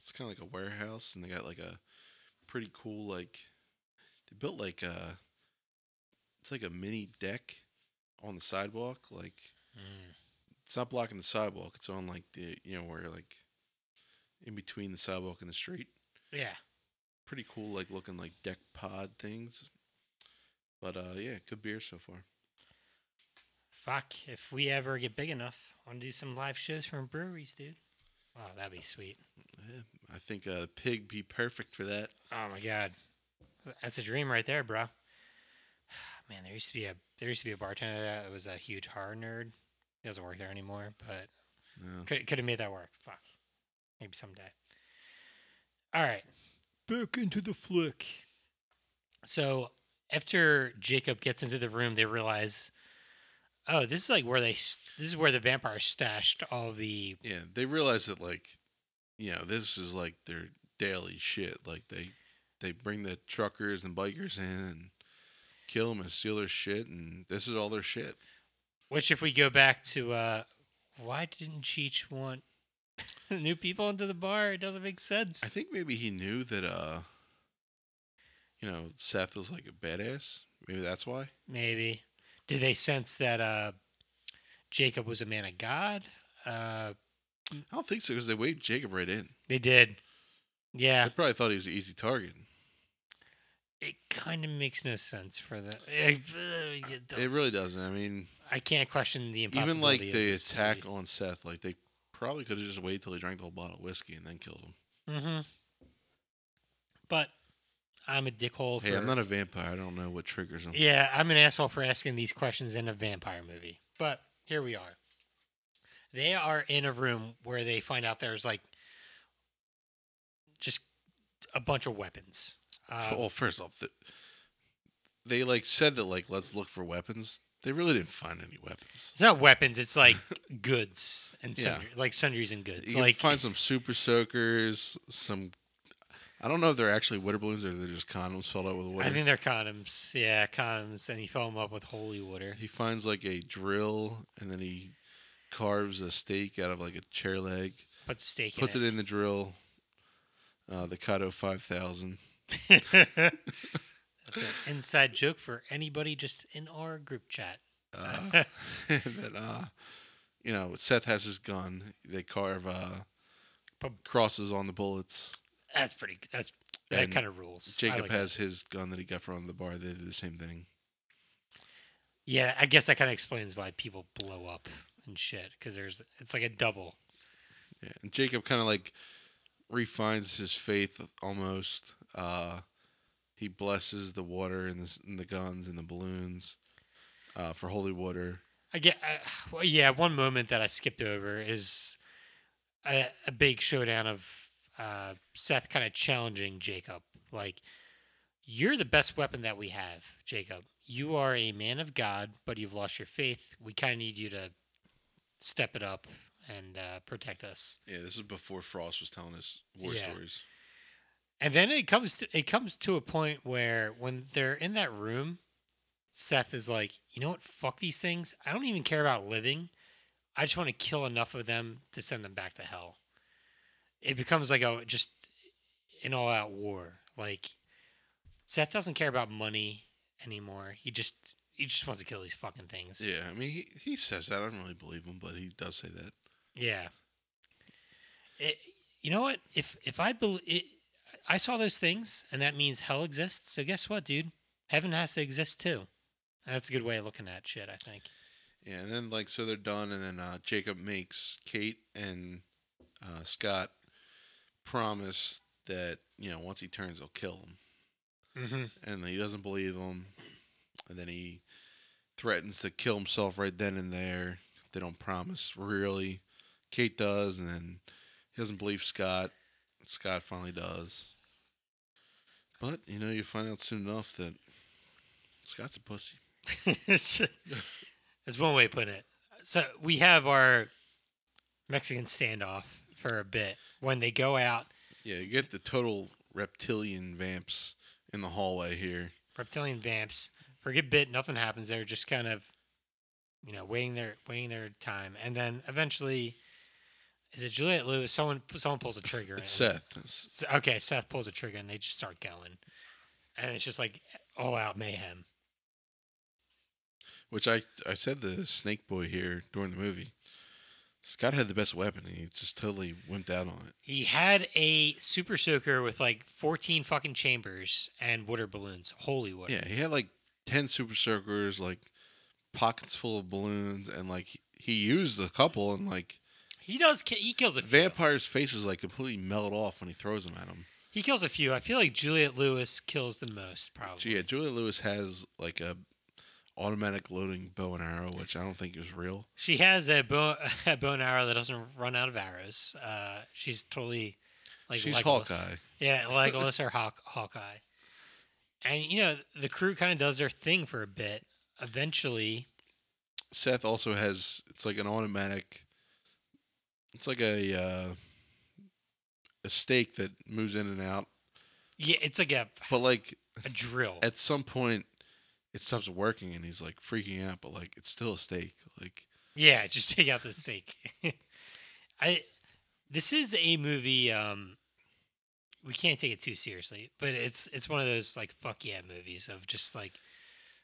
It's kind of like a warehouse, and they got like a pretty cool, like, they built like a, it's like a mini deck on the sidewalk. Like, It's not blocking the sidewalk. It's on like the, you know, where like in between the sidewalk and the street. Yeah. Pretty cool, like looking like deck pod things. But yeah, good beer so far. Fuck, if we ever get big enough, I want to do some live shows from breweries, dude. Wow, that'd be sweet. Yeah, I think a pig be perfect for that. Oh my god, that's a dream right there, bro. Man, there used to be a bartender that was a huge horror nerd. He doesn't work there anymore, but no. could have made that work. Fuck, maybe someday. All right, back into the flick. So after Jacob gets into the room, they realize, oh, this is like where this is where the vampire stashed all the. Yeah, they realize that, like, you know, this is like their daily shit. Like they bring the truckers and bikers in and kill them and steal their shit, and this is all their shit. Which, if we go back to why didn't Cheech want new people into the bar? It doesn't make sense. I think maybe he knew that you know, Seth was like a badass. Maybe that's why. Maybe. Did they sense that Jacob was a man of God? I don't think so, because they waved Jacob right in. They did. Yeah. They probably thought he was an easy target. It kind of makes no sense for that. It really doesn't. I mean, I can't question the impossibility. Even like the attack on Seth, like they probably could have just waited till he drank the whole bottle of whiskey and then killed him. Mm-hmm. But I'm a dickhole. Hey, I'm not a vampire. I don't know what triggers them. Yeah, I'm an asshole for asking these questions in a vampire movie. But here we are. They are in a room where they find out there's like just a bunch of weapons. Well, first off, they like said that like let's look for weapons. They really didn't find any weapons. It's not weapons. It's like goods and sundries, like sundries and goods. You like find some super soakers, some. I don't know if they're actually water balloons or they're just condoms filled out with water. I think they're condoms. Yeah, condoms. And he filled them up with holy water. He finds like a drill, and then he carves a steak out of like a chair leg. Puts steak in it. Puts it in the drill. The Kato 5000. That's an inside joke for anybody just in our group chat. And then, you know, Seth has his gun. They carve crosses on the bullets. That's pretty. That kind of rules. Jacob like has his gun that he got from the bar. They do the same thing. Yeah, I guess that kind of explains why people blow up and shit, because it's like a double. Yeah, and Jacob kind of like refines his faith almost. He blesses the water and the guns and the balloons for holy water. One moment that I skipped over is a big showdown of. Seth kind of challenging Jacob, like, you're the best weapon that we have, Jacob. You are a man of God, but you've lost your faith. We kind of need you to step it up and protect us. Yeah, this is before Frost was telling us war stories. And then it comes to a point where when they're in that room, Seth is like, you know what? Fuck these things. I don't even care about living. I just want to kill enough of them to send them back to hell. It becomes like just an all-out war. Like, Seth doesn't care about money anymore. He just wants to kill these fucking things. Yeah, I mean, he says that. I don't really believe him, but he does say that. Yeah. You know what? If I saw those things, and that means hell exists. So guess what, dude? Heaven has to exist too. And that's a good way of looking at shit, I think. Yeah, and then like so they're done, and then Jacob makes Kate and Scott promise that, you know, once he turns, he'll kill him. Mm-hmm. And he doesn't believe him. And then he threatens to kill himself right then and there. They don't promise, really. Kate does, and then he doesn't believe Scott. Scott finally does. But, you know, you find out soon enough that Scott's a pussy. That's one way of putting it. So we have our Mexican standoff for a bit when they go out. Yeah, you get the total reptilian vamps in the hallway here. Reptilian vamps. For a good bit, nothing happens. They're just kind of, you know, waiting their time. And then eventually Is it Juliet Lewis? Someone pulls a trigger. It's Seth. Okay, Seth pulls a trigger and they just start going. And it's just like all-out mayhem. Which I said the snake boy here during the movie. Scott had the best weapon, and he just totally wimped out on it. He had a super soaker with, 14 fucking chambers and water balloons. Holy water. Yeah, he had, 10 super soakers, pockets full of balloons, and, he used a couple, and, He kills a few. Vampires' faces, completely melt off when he throws them at them. He kills a few. I feel like Juliet Lewis kills the most, probably. Yeah, Juliet Lewis has, a automatic loading bow and arrow, which I don't think is real. She has a bow and arrow that doesn't run out of arrows. She's totally she's Legolas. Hawkeye. Yeah, Legolas or Hawkeye. And the crew kind of does their thing for a bit. Eventually, Seth also has an automatic. It's a stake that moves in and out. Yeah, it's a drill. At some point, it stops working, and he's freaking out, but it's still a steak. Yeah, just take out the steak. This is a movie. We can't take it too seriously, but it's one of those fuck yeah movies of just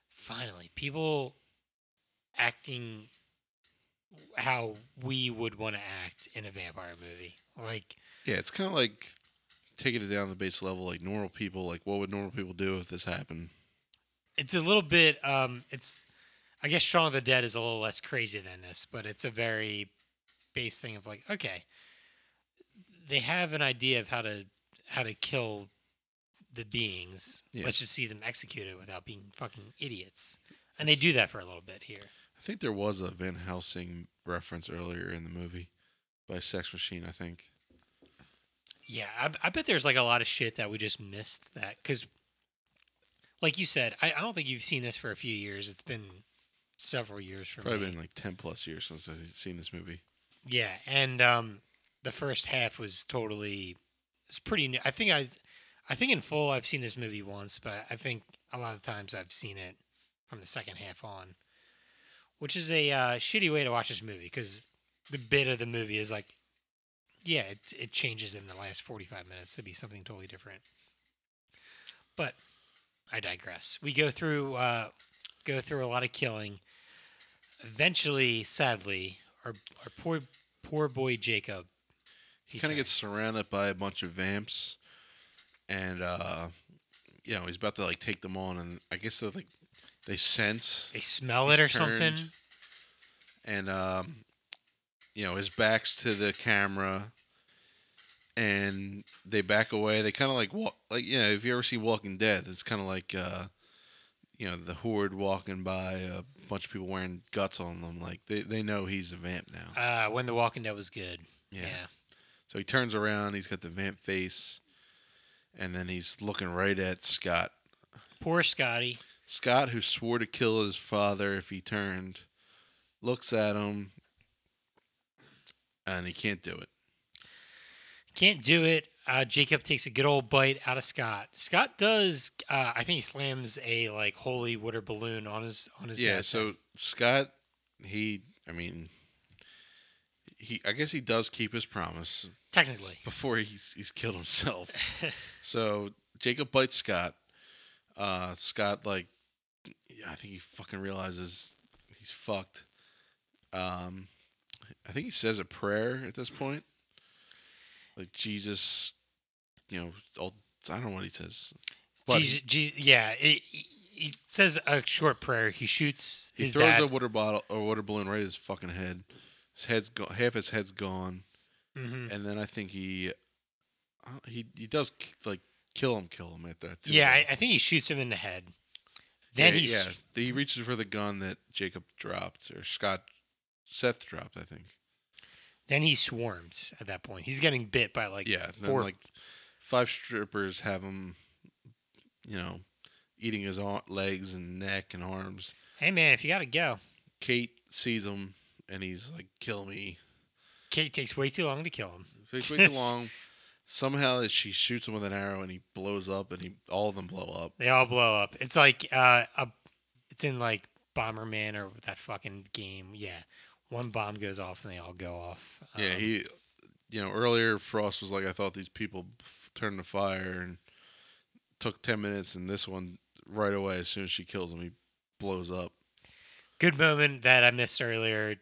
finally people acting how we would want to act in a vampire movie. Yeah, it's kind of taking it down to the base level, normal people. What would normal people do if this happened? It's a little bit, I guess Shaun of the Dead is a little less crazy than this, but it's a very base thing of okay, they have an idea of how to kill the beings. Yes. Let's just see them executed without being fucking idiots. And they do that for a little bit here. I think there was a Van Helsing reference earlier in the movie by Sex Machine, I think. Yeah, I bet there's a lot of shit that we just missed that, because... Like you said, I don't think you've seen this for a few years. It's been several years for me. Probably been 10 plus years since I've seen this movie. Yeah, and the first half was totally... It's pretty new. I think in full I've seen this movie once, but I think a lot of times I've seen it from the second half on, which is a shitty way to watch this movie, because the bit of the movie is it changes in the last 45 minutes to be something totally different. But... I digress. We go through a lot of killing. Eventually, sadly, our poor boy Jacob. He kind of gets surrounded by a bunch of vamps, and he's about to take them on, and I guess they're they smell it or something, and his back's to the camera. And they back away. They kind of walk, if you ever see Walking Dead, it's kind of the horde walking by, a bunch of people wearing guts on them. They know he's a vamp now. When The Walking Dead was good. Yeah. So he turns around. He's got the vamp face, and then he's looking right at Scott. Poor Scotty. Scott, who swore to kill his father if he turned, looks at him, and he can't do it. Can't do it. Jacob takes a good old bite out of Scott. Scott does. I think he slams a holy water balloon on his. Yeah. So Scott, I guess he does keep his promise. Technically. Before he's killed himself. So Jacob bites Scott. Scott I think he fucking realizes he's fucked. I think he says a prayer at this point. Jesus, I don't know what he says. Jesus, yeah, he says a short prayer. He shoots. He throws dad. A water bottle or water balloon right at his fucking head. His head's gone. Half his head's gone. Mm-hmm. And then I think he does kill him at that. Too. Yeah, I think he shoots him in the head. Then he reaches for the gun that Jacob dropped or Seth dropped, I think. Then he swarms at that point. He's getting bit by four. Then five strippers have him, eating his legs and neck and arms. Hey, man, if you got to go. Kate sees him, and he's like, kill me. Kate takes way too long to kill him. Takes way too long. Somehow she shoots him with an arrow, and he blows up, and all of them blow up. They all blow up. It's it's in Bomberman or that fucking game. Yeah. One bomb goes off and they all go off. Yeah, he you know, earlier Frost was like, I thought these people turned to fire, and took 10 minutes, and this one right away, as soon as she kills him, he blows up. Good moment that I missed earlier.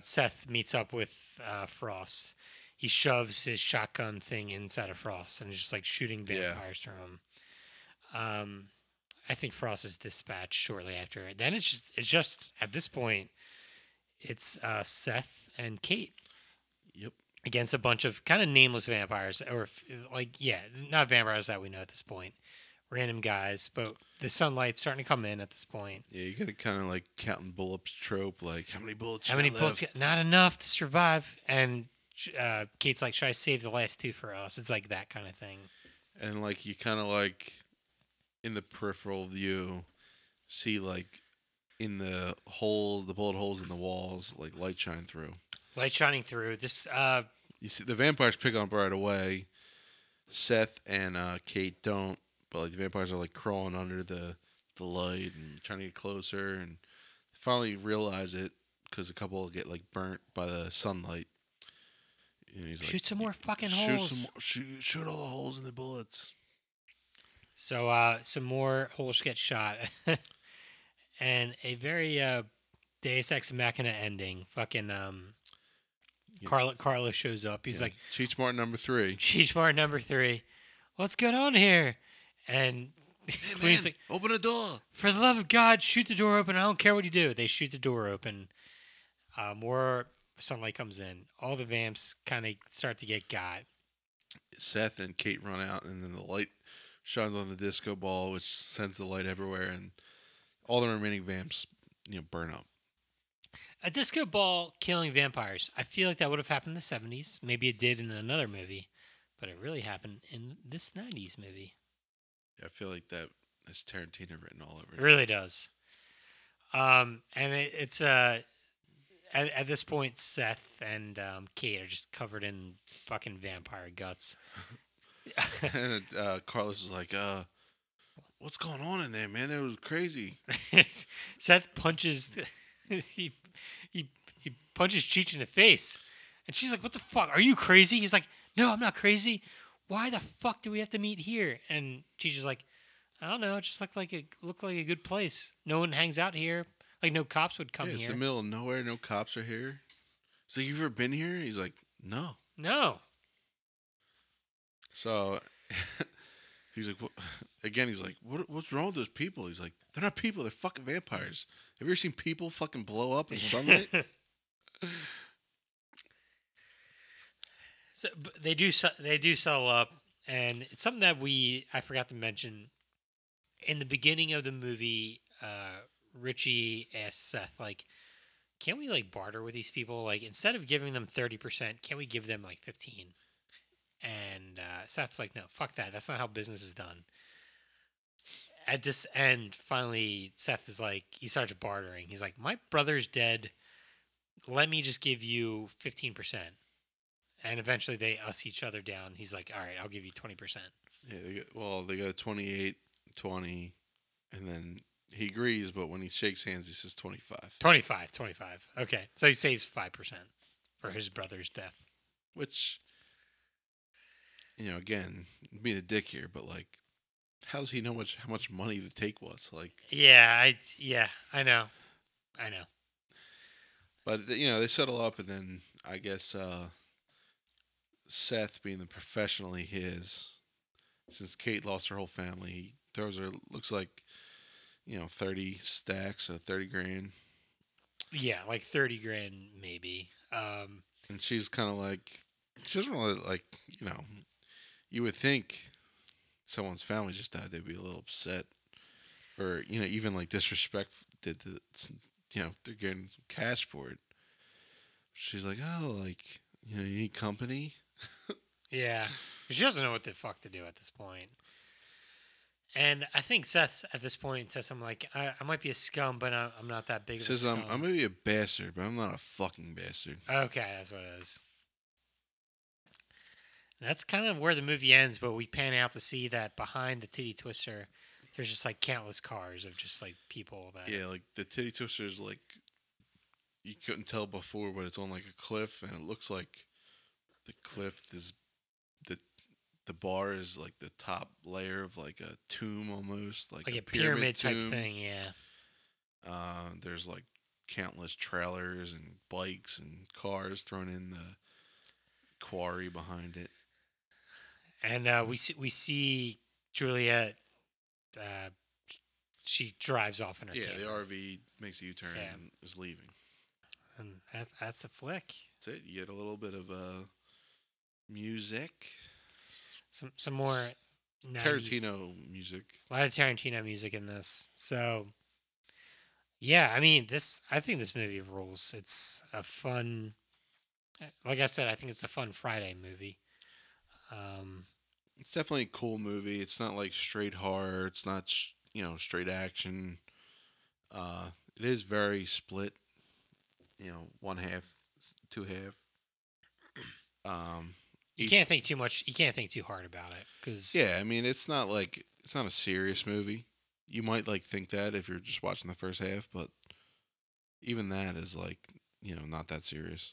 Seth meets up with Frost. He shoves his shotgun thing inside of Frost and is just like shooting vampires from him. I think Frost is dispatched shortly after. Then it's just at this point, it's Seth and Kate. Yep. Against a bunch of kind of nameless vampires, or not vampires that we know at this point. Random guys, but the sunlight's starting to come in at this point. Yeah, you got to kind of like counting bullets trope, like how many bullets? Not enough to survive. And Kate's like, should I save the last two for us? It's like that kind of thing. And like you kind of like in the peripheral view, see like in the hole, the bullet holes in the walls, like light shine through. Light shining through. This you see the vampires pick up right away. Seth and Kate don't. But like the vampires are like crawling under the light and trying to get closer, and finally realize it because a couple get like burnt by the sunlight. And he's shoot like, some more fucking holes. Shoot all the holes in the bullets. So some more holes get shot, and a very Deus Ex Machina ending. Fucking Carlos shows up. He's like Cheech Martin #3. Cheech Martin #3. What's going on here? And Clooney's like, open the door. For the love of God, shoot the door open. I don't care what you do. They shoot the door open. More sunlight comes in. All the vamps kind of start to get got. Seth and Kate run out, and then the light shines on the disco ball, which sends the light everywhere, and all the remaining vamps, you know, burn up. A disco ball killing vampires. I feel like that would have happened in the 70s. Maybe it did in another movie, but it really happened in this 90s movie. I feel like that is Tarantino written all over it. It really does. And it's at this point, Seth and Kate are just covered in fucking vampire guts. And Carlos is like, what's going on in there, man? It was crazy. Seth punches he punches Cheech in the face. And she's like, what the fuck? Are you crazy? He's like, no, I'm not crazy. Why the fuck do we have to meet here? And Cheech is like, I don't know. It just looked like a good place. No one hangs out here. Like, no cops would come here. It's the middle of nowhere. No cops are here. So you've ever been here? He's like, no. No. So he's like, what? Again, he's like, what's wrong with those people? He's like, they're not people. They're fucking vampires. Have you ever seen people fucking blow up in sunlight? So they do settle up, and it's something that I forgot to mention. In the beginning of the movie, Richie asked Seth, like, can we like barter with these people? Like, instead of giving them 30%, can we give them like 15%? And Seth's like, no, fuck that. That's not how business is done. At this end, finally, Seth is like, he starts bartering. He's like, my brother's dead. Let me just give you 15%. And eventually they us each other down. He's like, all right, I'll give you 20%. Yeah, they go 28, 20, and then he agrees, but when he shakes hands, he says 25. 25. Okay, so he saves 5% for his brother's death. Which, you know, again, being a dick here, but like, how does he know how much money the take was? Like, I know. But, you know, they settle up, and then I guess... Seth, being the professional he is, since Kate lost her whole family, he throws her, looks like, you know, 30 stacks, so 30 grand. Yeah, like 30 grand maybe. And she's kind of like, she doesn't really, like, you know, you would think someone's family just died, they'd be a little upset. Or, you know, even like disrespect, you know, they're getting some cash for it. She's like, oh, like, you know, you need company. Yeah. She doesn't know what the fuck to do at this point. And I think Seth, at this point, says something like, I might be a scum, but I'm not that big of a scum. Says, I'm going to be a bastard, but I'm not a fucking bastard. Okay, that's what it is. And that's kind of where the movie ends, but we pan out to see that behind the Titty Twister, there's just, like, countless cars of just, like, people that... Yeah, like, the Titty Twister is, like... You couldn't tell before, but it's on, like, a cliff, and it looks like the cliff, this the bar is like the top layer of like a tomb almost, like a pyramid type thing. Yeah. There's like countless trailers and bikes and cars thrown in the quarry behind it. And we see Juliet. She drives off in her camper. The RV makes a U-turn and is leaving. And that's a flick. That's it. You get a little bit of music. Some more Tarantino music. A lot of Tarantino music in this. So, yeah, I mean, I think this movie rules. It's a fun, like I said, I think it's a fun Friday movie. It's definitely a cool movie. It's not like straight horror. It's not, straight action. It is very split. One half, two half. You can't think too much. You can't think too hard about it, because it's not like it's not a serious movie. You might think that if you're just watching the first half, but even that is not that serious.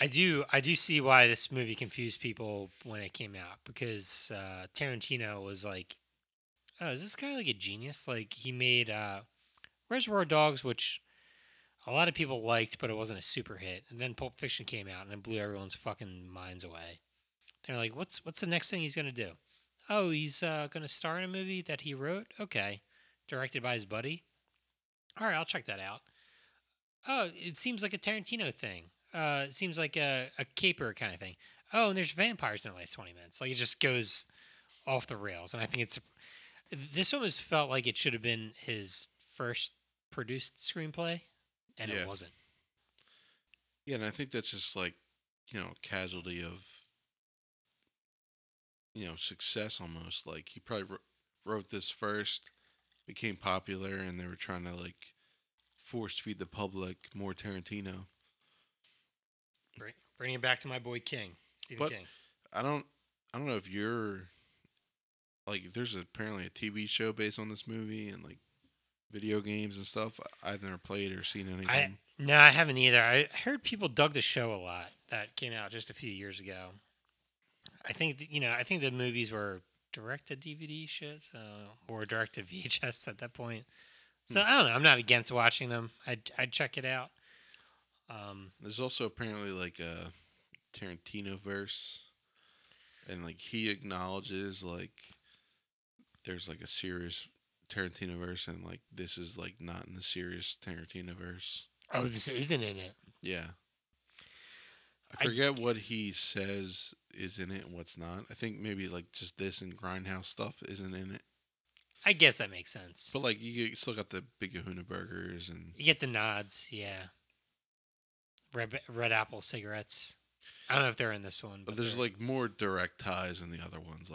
I do see why this movie confused people when it came out, because Tarantino was like, "Oh, is this guy like a genius?" Like, he made Reservoir Dogs, which a lot of people liked, but it wasn't a super hit. And then Pulp Fiction came out, and it blew everyone's fucking minds away. They're like, "What's the next thing he's gonna do? Oh, he's gonna star in a movie that he wrote. Okay, directed by his buddy. All right, I'll check that out. Oh, it seems like a Tarantino thing." It seems like a caper kind of thing. Oh, and there's vampires in the last 20 minutes. Like, it just goes off the rails. And I think this almost felt like it should have been his first produced screenplay, and it wasn't. Yeah, and I think that's just a casualty of, success almost. Like, he probably wrote this first, became popular, and they were trying to force feed the public more Tarantino. Bringing it back to my boy King, Stephen King. I don't know if you're there's apparently a TV show based on this movie and video games and stuff. I've never played or seen anything. No, I haven't either. I heard people dug the show a lot. That came out just a few years ago. I think the movies were direct to DVD shit, or direct to VHS at that point. So I don't know. I'm not against watching them. I'd check it out. There's also apparently a Tarantino verse, and he acknowledges there's a serious Tarantino verse, and this is not in the serious Tarantino verse. Oh, this isn't in it. Yeah, I forget what he says is in it and what's not. I think maybe just this and Grindhouse stuff isn't in it. I guess that makes sense. But you still got the Big Kahuna Burgers, and you get the nods. Yeah. Red Apple cigarettes. I don't know if they're in this one, but there's more direct ties in the other ones.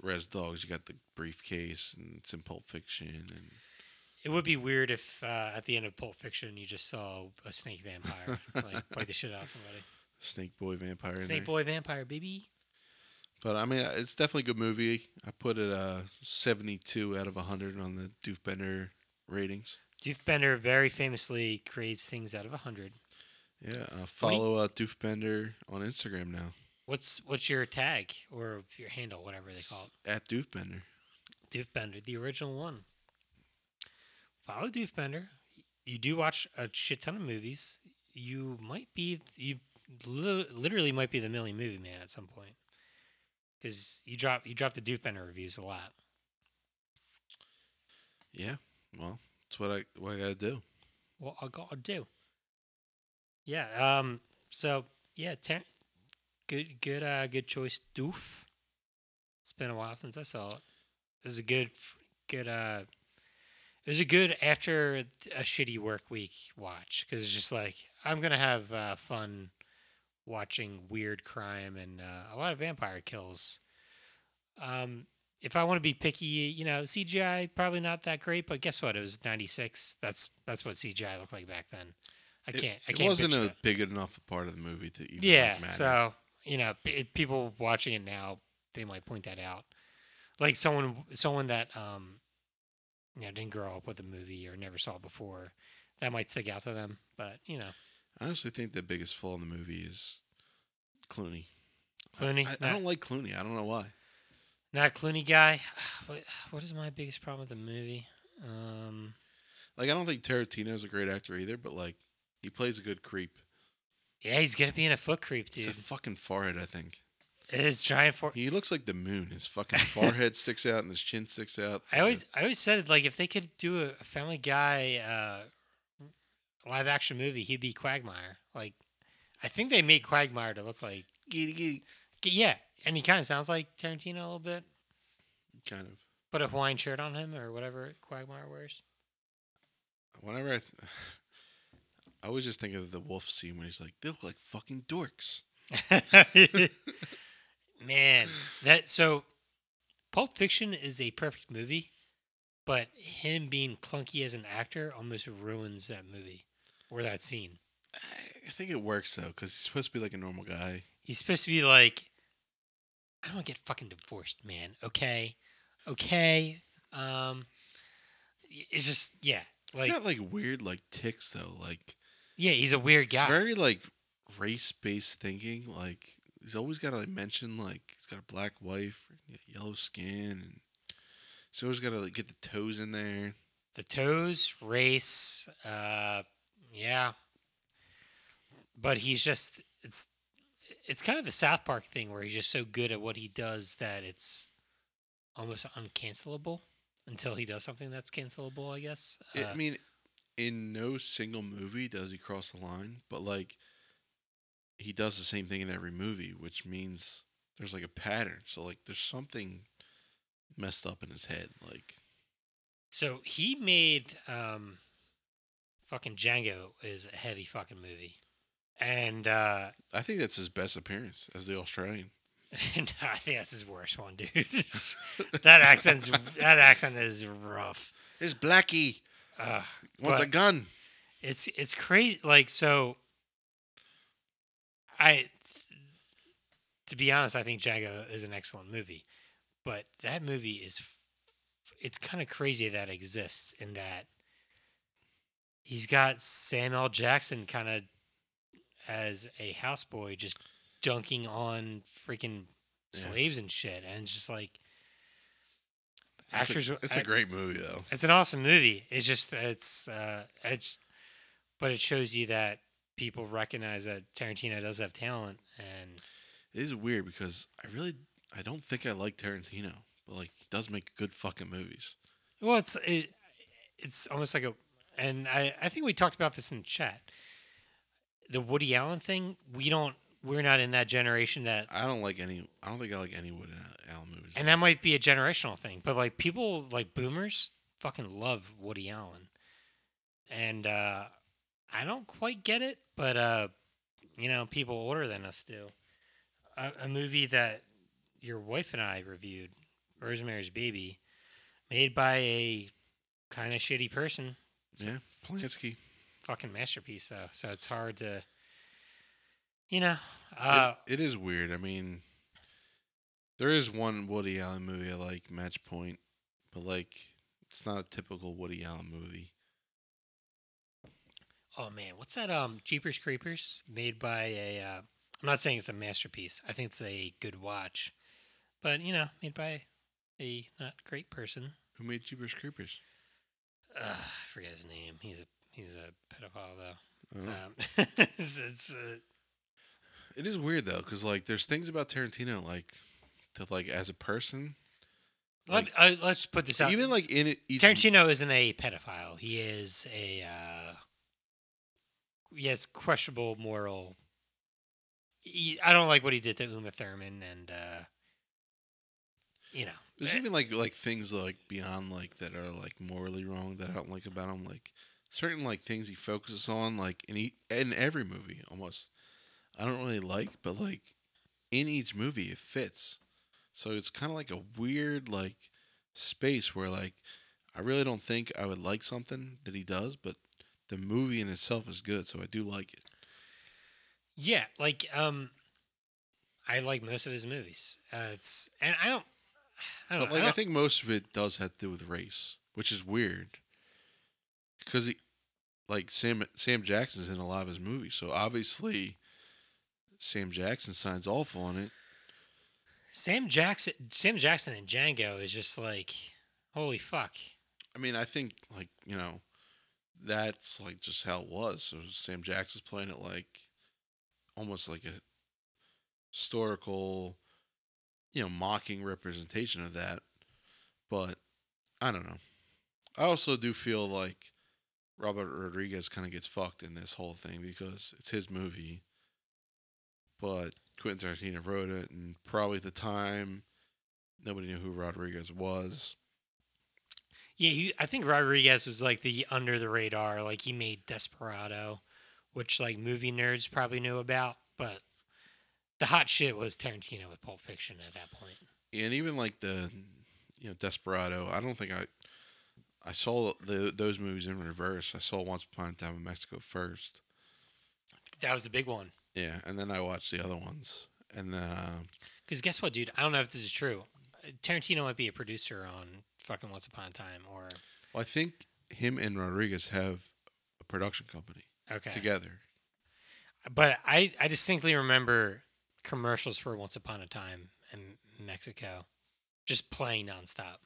Res Dogs, you got the briefcase, and it's in Pulp Fiction. And it would be weird if at the end of Pulp Fiction you just saw a snake vampire bite the shit out of somebody. Snake boy vampire. Snake boy vampire, baby. But I mean, it's definitely a good movie. I put it 72 out of 100 on the Doofbender ratings. Doofbender very famously creates things out of 100. Yeah, follow Doofbender on Instagram now. What's your tag or your handle, whatever they call it? At Doofbender. Doofbender, the original one. Follow Doofbender. You do watch a shit ton of movies. You literally might be the Millie Movie Man at some point, because you drop the Doofbender reviews a lot. Yeah, well. That's what I gotta do. What I gotta do. Yeah. So yeah. Good. Good choice, Doof. It's been a while since I saw it. It was a good. It was a good after a shitty work week watch, because it's just I'm gonna have fun watching weird crime and a lot of vampire kills. If I want to be picky, CGI probably not that great, but guess what? It was 96. That's what CGI looked like back then. I can't. It wasn't a big enough part of the movie to even matter. So people watching it now, they might point that out. Like someone that didn't grow up with the movie or never saw it before, that might stick out to them. But I honestly think the biggest flaw in the movie is Clooney. Clooney? I don't like Clooney. I don't know why. Not a Clooney guy. What is my biggest problem with the movie? I don't think Tarantino's a great actor either, but, he plays a good creep. Yeah, he's good at being a foot creep, dude. It's a fucking forehead, I think. It is giant forehead. He looks like the moon. His fucking forehead sticks out and his chin sticks out. I always said, if they could do a Family Guy live-action movie, he'd be Quagmire. I think they made Quagmire to look like... Yeah, and he kind of sounds like Tarantino a little bit. Kind of. Put a Hawaiian shirt on him or whatever Quagmire wears. Whenever I always just think of the wolf scene where he's like, they look like fucking dorks. Man, Pulp Fiction is a perfect movie, but him being clunky as an actor almost ruins that movie or that scene. I think it works though, because he's supposed to be like a normal guy. He's supposed to be like, I don't get fucking divorced, man. Okay. It's just yeah. He's got weird tics though. Yeah, he's a weird guy. It's very race-based thinking. He's always got to mention he's got a black wife, yellow skin, and he's always got to get the toes in there. The toes, race, yeah. But he's just it's kind of the South Park thing where he's just so good at what he does that it's almost uncancelable. Until he does something that's cancelable, I guess. In no single movie does he cross the line, but, he does the same thing in every movie, which means there's, a pattern. So, there's something messed up in his head, So, he made, fucking Django is a heavy fucking movie. And, I think that's his best appearance as the Australian. No, I think that's his worst one, dude. That accent is rough. It's Blackie. Wants a gun. It's crazy. To be honest, I think Django is an excellent movie, but that movie it's kind of crazy that it exists in that he's got Samuel L. Jackson kind of as a houseboy just dunking on freaking slaves and shit, and it's just actors. It's a great movie, though. It's an awesome movie. It's just but it shows you that people recognize that Tarantino does have talent, and it is weird because I don't think I like Tarantino, but he does make good fucking movies. Well, it's almost like and I think we talked about this in the chat. The Woody Allen thing, We're not in that generation that... I don't think I like any Woody Allen movies. And that might be a generational thing. But, people boomers fucking love Woody Allen. And I don't quite get it, but, people older than us do. A movie that your wife and I reviewed, Rosemary's Baby, made by a kind of shitty person. Polanski. Fucking masterpiece, though. So it's hard to... it is weird. I mean, there is one Woody Allen movie I like, Match Point, but it's not a typical Woody Allen movie. Oh man, what's that? Jeepers Creepers, made by a. I'm not saying it's a masterpiece. I think it's a good watch, but made by a not great person. Who made Jeepers Creepers? I forget his name. He's a pedophile though. Oh. It is weird though, because there's things about Tarantino that as a person. Let's put this out. Even in it, Tarantino isn't a pedophile. He is a has questionable moral. I don't like what he did to Uma Thurman, and There's even things beyond that are morally wrong that I don't like about him. Certain things he focuses on in every movie almost. I don't really like, but in each movie it fits. So it's kind of a weird space where I really don't think I would like something that he does, but the movie in itself is good, so I do like it. Yeah, I like most of his movies. I think most of it does have to do with race, which is weird because Sam Jackson's in a lot of his movies, so obviously. Sam Jackson signs off on it. Sam Jackson and Django is just like, holy fuck. I mean, I think, like, you know, that's like just how it was. So Sam Jackson's playing it like almost like a historical, you know, mocking representation of that. But I don't know. I also do feel like Robert Rodriguez kind of gets fucked in this whole thing because it's his movie. But Quentin Tarantino wrote it, and probably at the time, nobody knew who Rodriguez was. Yeah, I think Rodriguez was like the under the radar. Like, he made Desperado, which like movie nerds probably knew about, but the hot shit was Tarantino with Pulp Fiction at that point. And even like the, you know, Desperado, I don't think I saw those movies in reverse. I saw Once Upon a Time in Mexico first. That was the big one. Yeah, and then I watched the other ones. And because guess what, dude? I don't know if this is true. Tarantino might be a producer on fucking Once Upon a Time, or... Well, I think him and Rodriguez have a production company together. But I distinctly remember commercials for Once Upon a Time in Mexico just playing nonstop.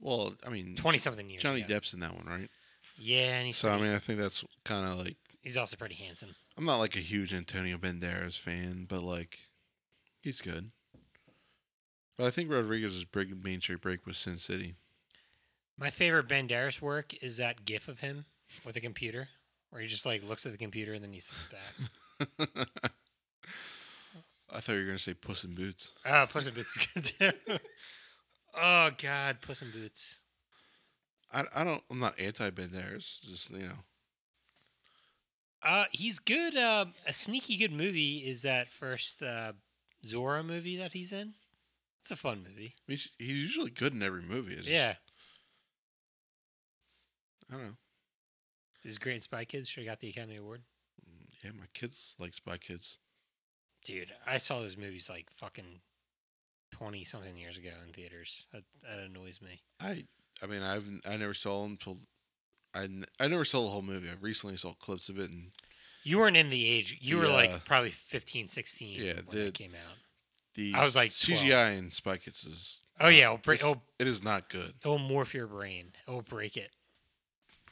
Well, I mean... 20-something years ago. Johnny Depp's in that one, right? Yeah, and he's... So, I mean, I think that's kind of like... He's also pretty handsome. I'm not like a huge Antonio Banderas fan, but like, he's good. But I think Rodriguez's big mainstream break was Sin City. My favorite Banderas work is that GIF of him with a computer, where he just like looks at the computer and then he sits back. I thought you were going to say Puss in Boots. Oh, Puss in Boots is good too. Oh, God, Puss in Boots. I'm not anti-Banderas, just, you know. He's good. A sneaky good movie is that first Zorro movie that he's in. It's a fun movie. He's usually good in every movie. Yeah. I don't know. He's great in Spy Kids. Should have got the Academy Award. Yeah, my kids like Spy Kids. Dude, I saw those movies like fucking 20-something years ago in theaters. That annoys me. I never saw them until... I never saw the whole movie. I recently saw clips of it. And you weren't in the age. You were like probably 15, 16 when it came out. I was like 12. CGI in Spy Kids is... Oh, yeah. It is not good. It will morph your brain. It will break it.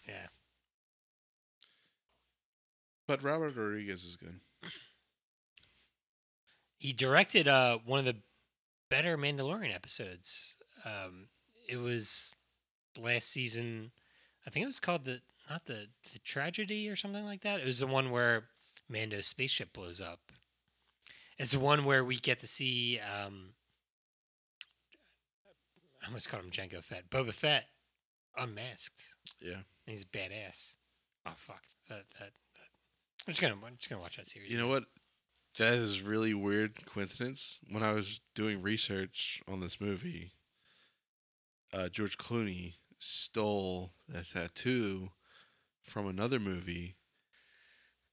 Yeah. But Robert Rodriguez is good. He directed one of the better Mandalorian episodes. It was last season... I think it was called the Tragedy or something like that. It was the one where Mando's spaceship blows up. It's the one where we get to see I almost called him Jango Fett. Boba Fett unmasked. Yeah. And he's badass. Oh fuck. I'm just gonna watch that series. You know what? That is really weird coincidence. When I was doing research on this movie, George Clooney stole that tattoo from another movie,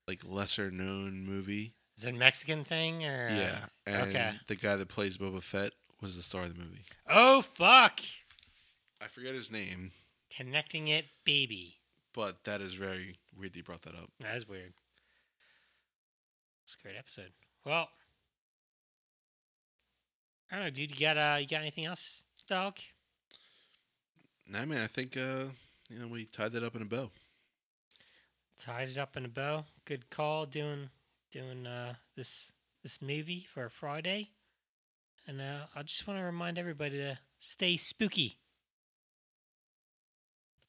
like lesser known movie. Is it a Mexican thing or? Yeah, and the guy that plays Boba Fett was the star of the movie. Oh fuck! I forget his name. Connecting it, baby. But that is very weird that you brought that up. That is weird. It's a great episode. Well, I don't know, dude. You got anything else, dog? I mean, I think we tied that up in a bow. Tied it up in a bow. Good call doing this movie for a Friday. And I just want to remind everybody to stay spooky.